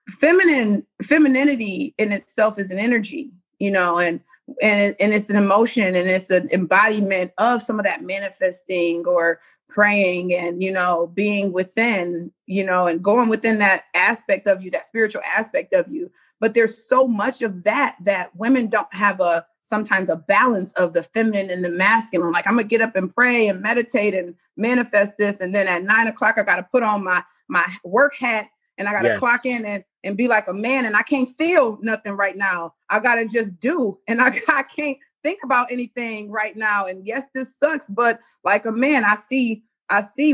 femininity in itself is an energy, you know, and it's an emotion, and it's an embodiment of some of that manifesting or praying and, you know, being within, you know, and going within that aspect of you, that spiritual aspect of you. But there's so much of that women don't have sometimes a balance of the feminine and the masculine. Like, I'm going to get up and pray and meditate and manifest this. And then at 9:00, I got to put on my work hat and I got to clock in and be like a man. And I can't feel nothing right now. I got to just do. And I can't think about anything right now. And yes, this sucks, but like a man, I see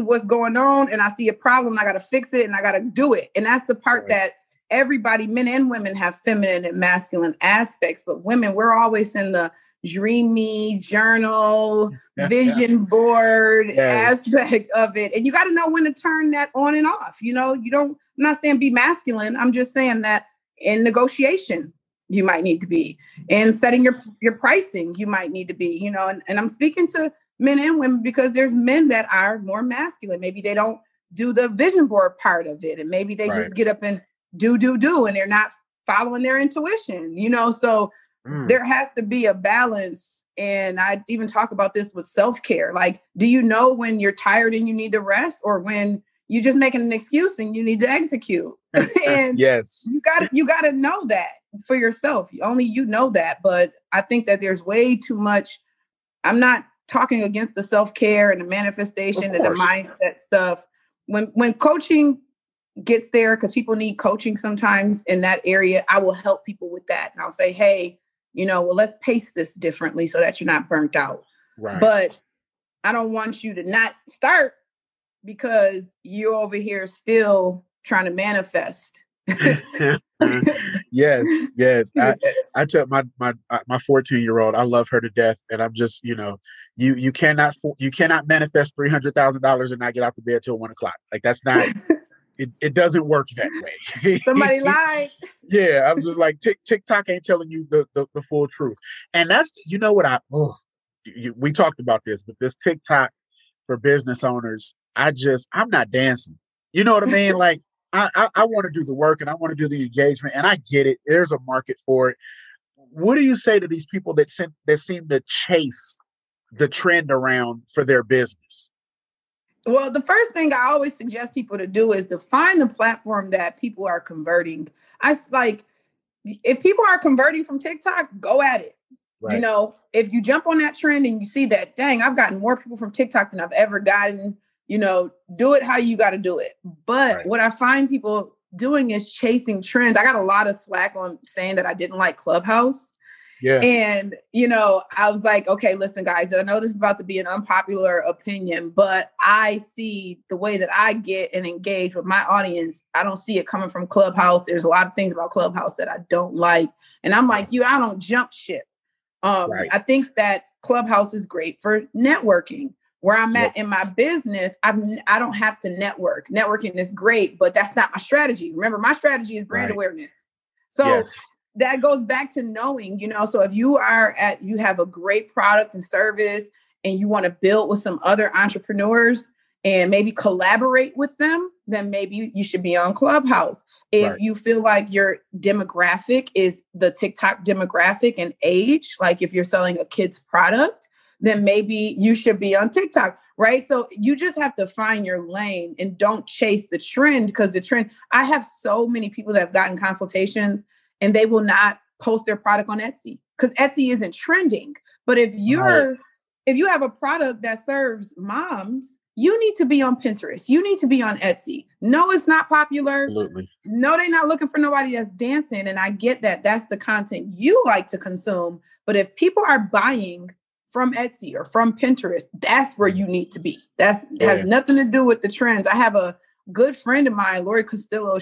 what's going on and I see a problem. I got to fix it and I got to do it. And that's the part that everybody, men and women, have feminine and masculine aspects. But women, we're always in the dreamy journal, vision board aspect of it. And you got to know when to turn that on and off. You know, you don't, I'm not saying be masculine. I'm just saying that in negotiation, you might need to be, and setting your pricing, you might need to be, you know, and I'm speaking to men and women because there's men that are more masculine. Maybe they don't do the vision board part of it. And maybe they just get up and do, and they're not following their intuition, you know? So there has to be a balance. And I even talk about this with self-care. Like, do you know when you're tired and you need to rest, or when you're just making an excuse and you need to execute? And you gotta know that for yourself. Only you know that. But I think that there's way too much. I'm not talking against the self-care and the manifestation and the mindset stuff. When coaching gets there, because people need coaching sometimes in that area, I will help people with that. And I'll say, hey, you know, well, let's pace this differently so that you're not burnt out. Right. But I don't want you to not start because you're over here still trying to manifest. Yes. I tell my 14-year-old, I love her to death. And I'm just, you know, you cannot manifest $300,000 and not get out of bed till 1 o'clock. Like, that's not, it doesn't work that way. Somebody lied. Yeah. I was just like, TikTok ain't telling you the full truth. And that's, you know what, we talked about this, but this TikTok for business owners, I'm not dancing. You know what I mean? Like, I want to do the work and I want to do the engagement, and I get it. There's a market for it. What do you say to these people that seem to chase the trend around for their business? Well, the first thing I always suggest people to do is to find the platform that people are converting. If people are converting from TikTok, go at it. Right. You know, if you jump on that trend and you see that, dang, I've gotten more people from TikTok than I've ever gotten, you know, do it how you got to do it. But what I find people doing is chasing trends. I got a lot of slack on saying that I didn't like Clubhouse. Yeah. And, you know, I was like, okay, listen, guys, I know this is about to be an unpopular opinion, but I see the way that I get and engage with my audience. I don't see it coming from Clubhouse. There's a lot of things about Clubhouse that I don't like. And I'm like, I don't jump ship. I think that Clubhouse is great for networking. Where I'm at in my business, I don't have to network. Networking is great, but that's not my strategy. Remember, my strategy is brand awareness. So that goes back to knowing, you know, so if you have a great product and service and you want to build with some other entrepreneurs and maybe collaborate with them, then maybe you should be on Clubhouse. If you feel like your demographic is the TikTok demographic and age, like if you're selling a kid's product, then maybe you should be on TikTok, right? So you just have to find your lane and don't chase the trend, because the trend, I have so many people that have gotten consultations and they will not post their product on Etsy because Etsy isn't trending. But if you have a product that serves moms, you need to be on Pinterest. You need to be on Etsy. No, it's not popular. Absolutely. No, they're not looking for nobody that's dancing. And I get that that's the content you like to consume. But if people are buying from Etsy or from Pinterest, that's where you need to be. That has nothing to do with the trends. I have a good friend of mine, Lori Costillo.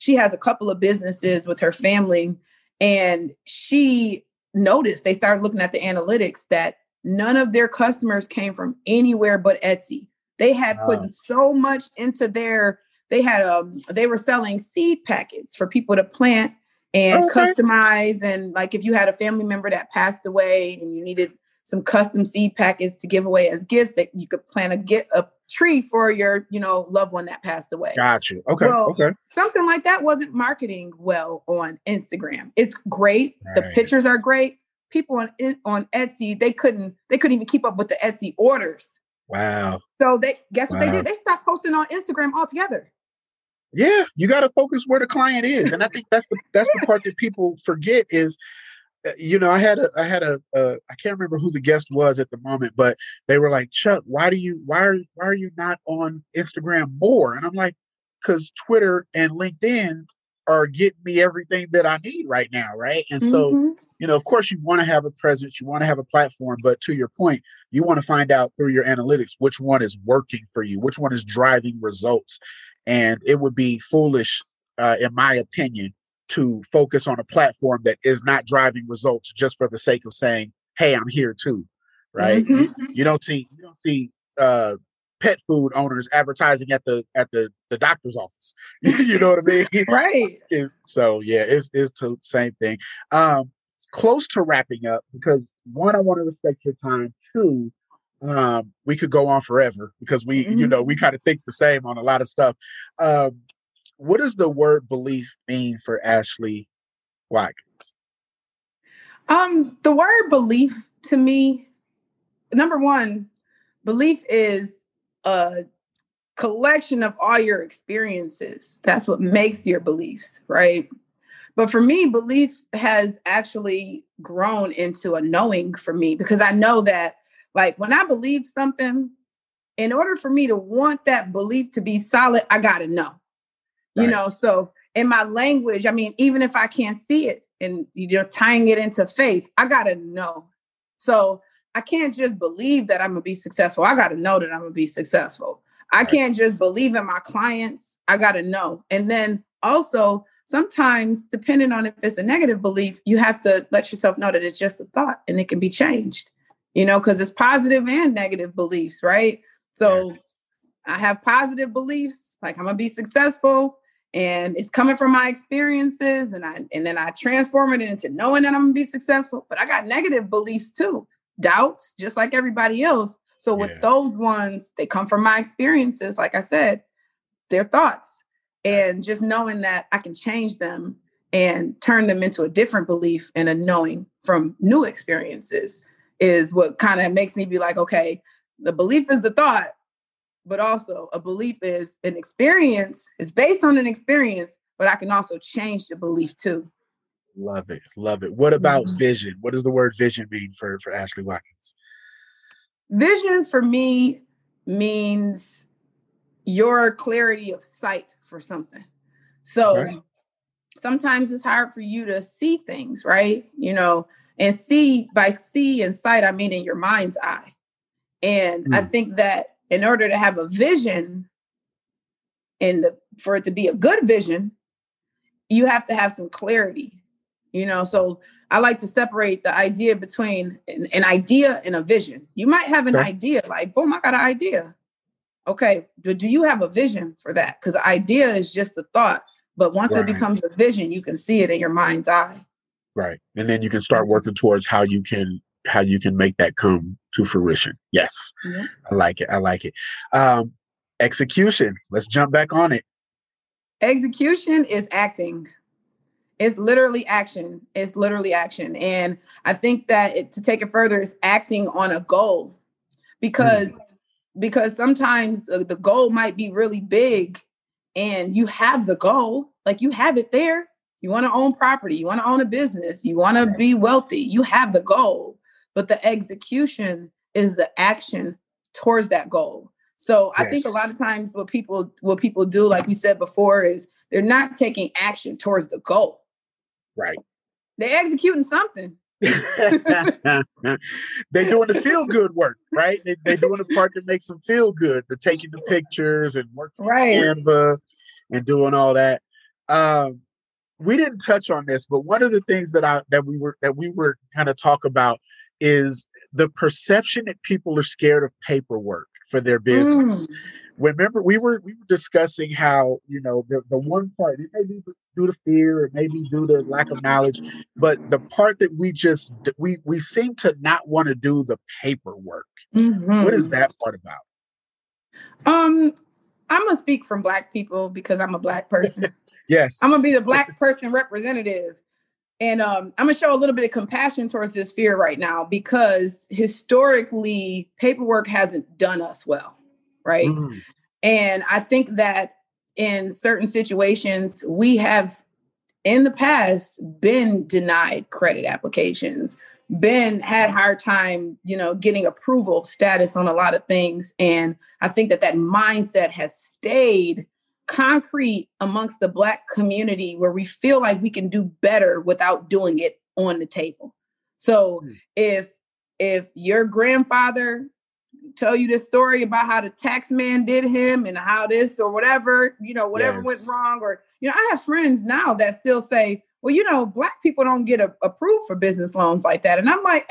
She has a couple of businesses with her family, and she noticed, they started looking at the analytics, that none of their customers came from anywhere but Etsy. They had put so much into they were selling seed packets for people to plant and customize. And like, if you had a family member that passed away and you needed some custom seed packets to give away as gifts, that you could plant a tree for your, you know, loved one that passed away. Gotcha. Okay. Well, something like that wasn't marketing well on Instagram. It's great. Right. The pictures are great. People on Etsy, they couldn't even keep up with the Etsy orders. Wow. So guess what they did? They stopped posting on Instagram altogether. Yeah, you got to focus where the client is, and I think that's the part that people forget is, you know, I had a I can't remember who the guest was at the moment, but they were like, Chuck, why are you not on Instagram more? And I'm like, because Twitter and LinkedIn are getting me everything that I need right now, right? And so, you know, of course you want to have a presence, you want to have a platform, but to your point, you want to find out through your analytics, which one is working for you, which one is driving results. And it would be foolish, in my opinion, to focus on a platform that is not driving results just for the sake of saying, hey, I'm here too, right? You don't see pet food owners advertising at the doctor's office. You know what I mean? Right. So yeah, it's the same thing. Close to wrapping up, because one, I want to respect your time. Two, we could go on forever because we, you know, we kind of think the same on a lot of stuff. What does the word belief mean for Ashley Watkins? The word belief to me, number one, belief is a collection of all your experiences. That's what makes your beliefs, right? But for me, belief has actually grown into a knowing for me, because I know that, like, when I believe something, in order for me to want that belief to be solid, I got to know. Right. You know, so in my language, I mean, even if I can't see it and you're tying it into faith, I got to know. So I can't just believe that I'm going to be successful. I got to know that I'm going to be successful. I can't just believe in my clients. I got to know. And then also, sometimes, depending on if it's a negative belief, you have to let yourself know that it's just a thought and it can be changed, you know, because it's positive and negative beliefs, right? So I have positive beliefs, like I'm going to be successful, and it's coming from my experiences, and then I transform it into knowing that I'm going to be successful. But I got negative beliefs too, doubts, just like everybody else. So with those ones, they come from my experiences, like I said, they're thoughts. And just knowing that I can change them and turn them into a different belief and a knowing from new experiences is what kind of makes me be like, okay, the belief is the thought, but also a belief is an experience. It's based on an experience, but I can also change the belief too. Love it. Love it. What about vision? What does the word vision mean for Ashley Watkins? Vision for me means your clarity of sight for something. So sometimes it's hard for you to see things, right? You know, and see and sight, I mean, in your mind's eye. And I think that in order to have a vision and for it to be a good vision, you have to have some clarity, you know? So I like to separate the idea between an idea and a vision. You might have an idea, like, boom, I got an idea. Okay, do you have a vision for that? Because the idea is just the thought. But once it becomes a vision, you can see it in your mind's eye. Right. And then you can start working towards how you can make that come to fruition. Yes. I like it. I like it. Execution. Let's jump back on it. Execution is acting. It's literally action. It's literally action. And I think that to take it further is acting on a goal, because sometimes the goal might be really big and you have the goal, like you have it there. You want to own property. You want to own a business. You want to be wealthy. You have the goal, but the execution is the action towards that goal. So I think a lot of times what people do, like we said before, is they're not taking action towards the goal. Right. They're executing something. They're doing the feel good work, right? They're doing the part that makes them feel good. They're taking the pictures and working on Canva and doing all that. We didn't touch on this, but one of the things that we were kind of talk about is the perception that people are scared of paperwork for their business. Remember, we were discussing how, you know, the one part, it may be due to fear, it may be due to lack of knowledge, but the part that we seem to not want to do the paperwork. What is that part about? I'm gonna speak from Black people because I'm a Black person. Yes, I'm gonna be the Black person representative, and I'm gonna show a little bit of compassion towards this fear right now, because historically paperwork hasn't done us well. Right. And I think that in certain situations, we have in the past been denied credit applications, had hard time, you know, getting approval status on a lot of things. And I think that mindset has stayed concrete amongst the Black community where we feel like we can do better without doing it on the table. So if your grandfather tell you this story about how the tax man did him and how this or whatever, you know, whatever went wrong, or, you know, I have friends now that still say, well, you know, Black people don't get approved for business loans like that. And I'm like,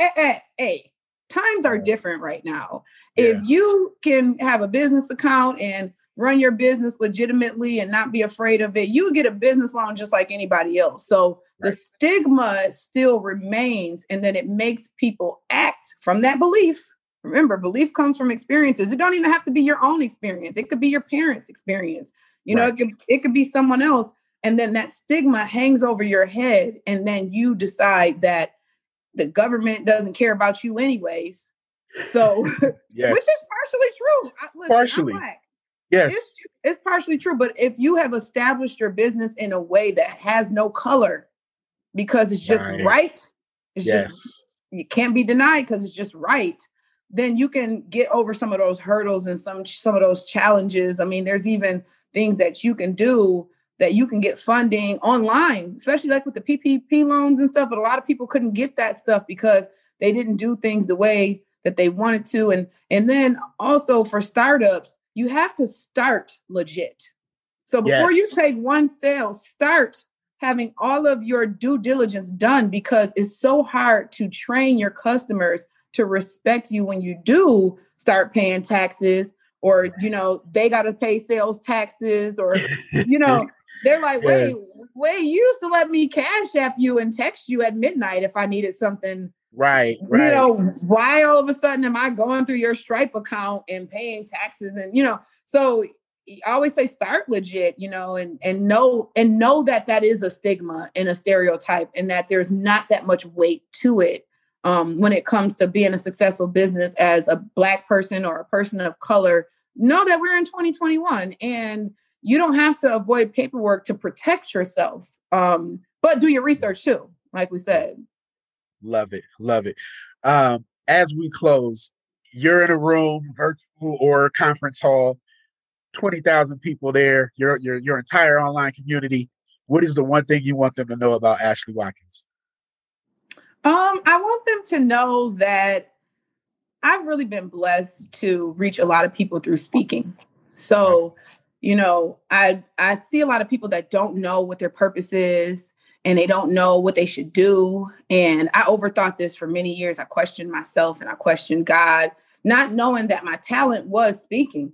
hey, times are different right now. Yeah. If you can have a business account and run your business legitimately and not be afraid of it, you get a business loan just like anybody else. So the stigma still remains, and then it makes people act from that belief. Remember, belief comes from experiences. It don't even have to be your own experience. It could be your parents' experience. You know, it could be someone else. And then that stigma hangs over your head. And then you decide that the government doesn't care about you anyways. So, which is partially true. Listen, partially. I'm Black. Yes. It's partially true. But if you have established your business in a way that has no color, because it's just right, it's just, you can't be denied because it's just right, then you can get over some of those hurdles and some of those challenges. I mean, there's even things that you can do that you can get funding online, especially like with the PPP loans and stuff. But a lot of people couldn't get that stuff because they didn't do things the way that they wanted to. And then also for startups, you have to start legit. So before you take one sale, start having all of your due diligence done, because it's so hard to train your customers to respect you when you do start paying taxes, or, you know, they got to pay sales taxes, or, you know, they're like, wait, you used to let me Cash App you and text you at midnight if I needed something. Right. You know, why all of a sudden am I going through your Stripe account and paying taxes? And, you know, so I always say start legit, you know, and know that is a stigma and a stereotype, and that there's not that much weight to it. When it comes to being a successful business as a Black person or a person of color, know that we're in 2021 and you don't have to avoid paperwork to protect yourself. But do your research too, like we said. Love it. Love it. As we close, you're in a room, virtual or conference hall, 20,000 people there, your entire online community. What is the one thing you want them to know about Ashley Watkins? I want them to know that I've really been blessed to reach a lot of people through speaking. So, you know, I see a lot of people that don't know what their purpose is and they don't know what they should do. And I overthought this for many years. I questioned myself and I questioned God, not knowing that my talent was speaking,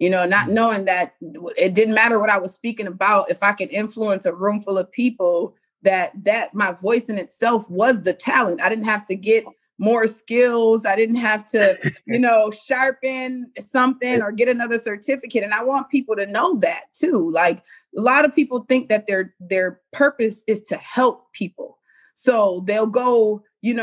you know, not knowing that it didn't matter what I was speaking about. If I could influence a room full of people, that my voice in itself was the talent. I didn't have to get more skills. I didn't have to, you know, sharpen something or get another certificate. And I want people to know that too. Like, a lot of people think that their purpose is to help people. So they'll go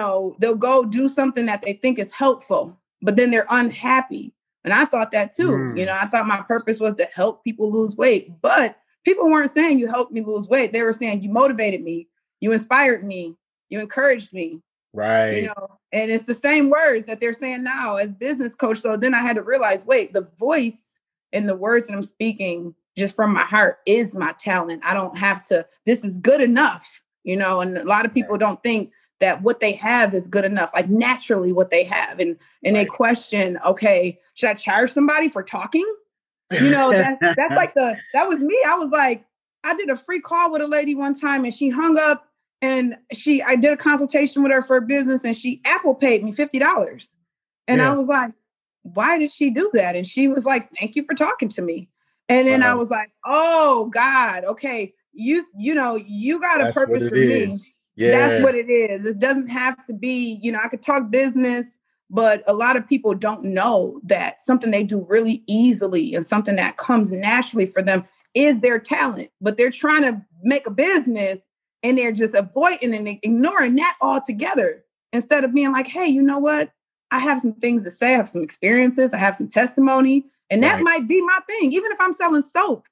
do something that they think is helpful, but then they're unhappy. And I thought that too. You know, I thought my purpose was to help people lose weight, but people weren't saying you helped me lose weight. They were saying you motivated me, you inspired me, you encouraged me. Right. You know, and it's the same words that they're saying now as business coach. So then I had to realize, wait, the voice and the words that I'm speaking just from my heart is my talent. I don't have to, this is good enough, you know, and a lot of people don't think that what they have is good enough, like naturally what they have. And they question, okay, should I charge somebody for talking? You know, that's like that was me. I was like, I did a free call with a lady one time and she hung up, and I did a consultation with her for a business, and she Apple paid me $50. And I was like, why did she do that? And she was like, thank you for talking to me. And then I was like, oh God, okay. You know, you got a purpose for me. Yeah. That's what it is. It doesn't have to be, you know, I could talk business, but a lot of people don't know that something they do really easily and something that comes naturally for them is their talent, but they're trying to make a business and they're just avoiding and ignoring that altogether, instead of being like, hey, you know what? I have some things to say. I have some experiences. I have some testimony, and that might be my thing. Even if I'm selling soap,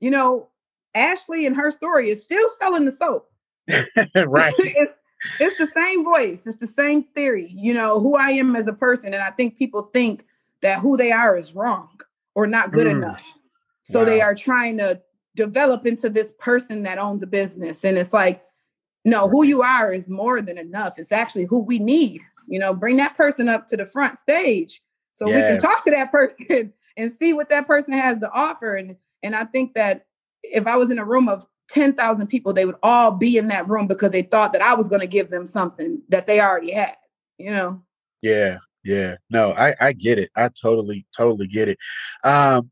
you know, Ashley and her story is still selling the soap. Right. It's the same voice. It's the same theory, you know, who I am as a person. And I think people think that who they are is wrong or not good enough. So they are trying to develop into this person that owns a business. And it's like, no, who you are is more than enough. It's actually who we need. You know, bring that person up to the front stage so we can talk to that person and see what that person has to offer. And I think that if I was in a room of 10,000 people, they would all be in that room because they thought that I was going to give them something that they already had, you know? Yeah. Yeah. No, I get it. I totally get it. I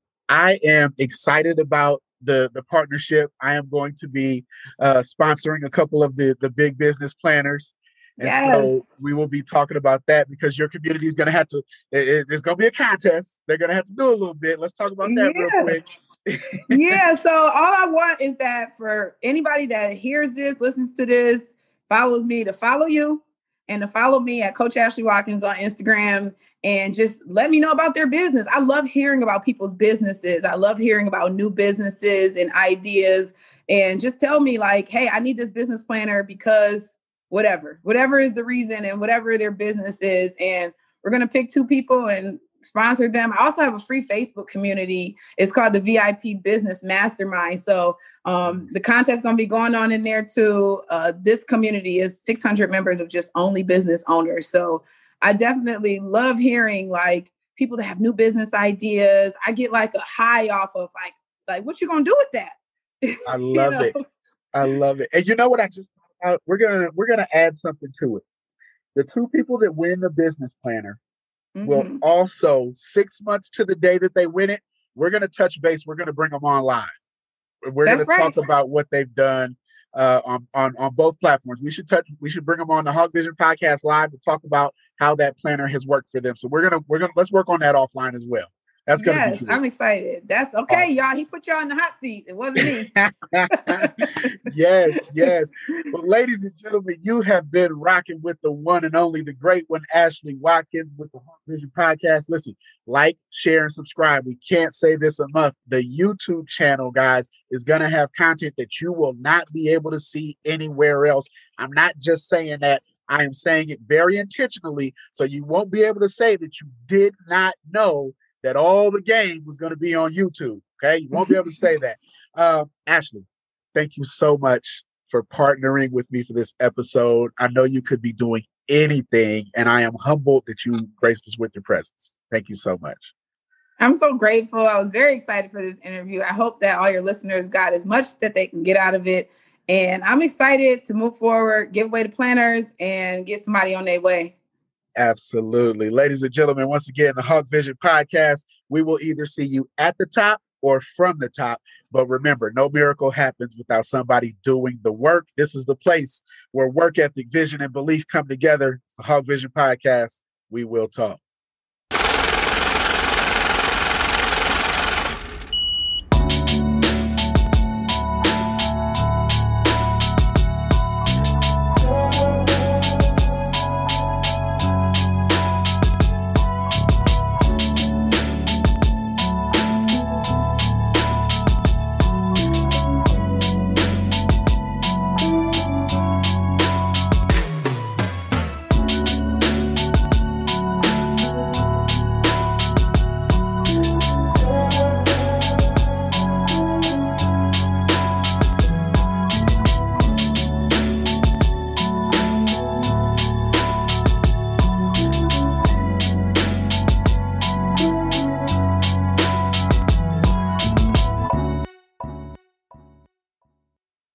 am excited about the partnership. I am going to be sponsoring a couple of the big business planners. And so we will be talking about that because your community is going to have to, it's going to be a contest. They're going to have to do a little bit. Let's talk about that real quick. So all I want is that for anybody that hears this, listens to this, follows me, to follow you and to follow me at Coach Ashley Watkins on Instagram and just let me know about their business. I love hearing about people's businesses. I love hearing about new businesses and ideas, and just tell me like, hey, I need this business planner because whatever is the reason and whatever their business is. And we're going to pick two people and sponsor them. I also have a free Facebook community. It's called the VIP Business Mastermind. So the contest going to be going on in there too. This community is 600 members of just only business owners. So I definitely love hearing like people that have new business ideas. I get like a high off of like what you going to do with that? I love it. I love it. And you know what I just thought about? We're going to add something to it. The two people that win the business planner will also, 6 months to the day that they win it, we're going to touch base. We're going to bring them on live. We're going to talk about what they've done on both platforms. We should bring them on the Hawk Vision Podcast live to talk about how that planner has worked for them. So we're gonna let's work on that offline as well. That's going to be good. I'm excited. That's okay, y'all. He put y'all in the hot seat. It wasn't me. Yes. Well, ladies and gentlemen, you have been rocking with the one and only, the great one, Ashley Watkins with the Hawk Vision Podcast. Listen, like, share, and subscribe. We can't say this enough. The YouTube channel, guys, is going to have content that you will not be able to see anywhere else. I'm not just saying that. I am saying it very intentionally, so you won't be able to say that you did not know that all the game was going to be on YouTube. Okay. You won't be able to say that. Ashley, thank you so much for partnering with me for this episode. I know you could be doing anything, and I am humbled that you graced us with your presence. Thank you so much. I'm so grateful. I was very excited for this interview. I hope that all your listeners got as much that they can get out of it. And I'm excited to move forward, give away the planners, and get somebody on their way. Absolutely. Ladies and gentlemen, once again, the Hawk Vision Podcast, we will either see you at the top or from the top. But remember, no miracle happens without somebody doing the work. This is the place where work ethic, vision, and belief come together. The Hawk Vision Podcast, we will talk.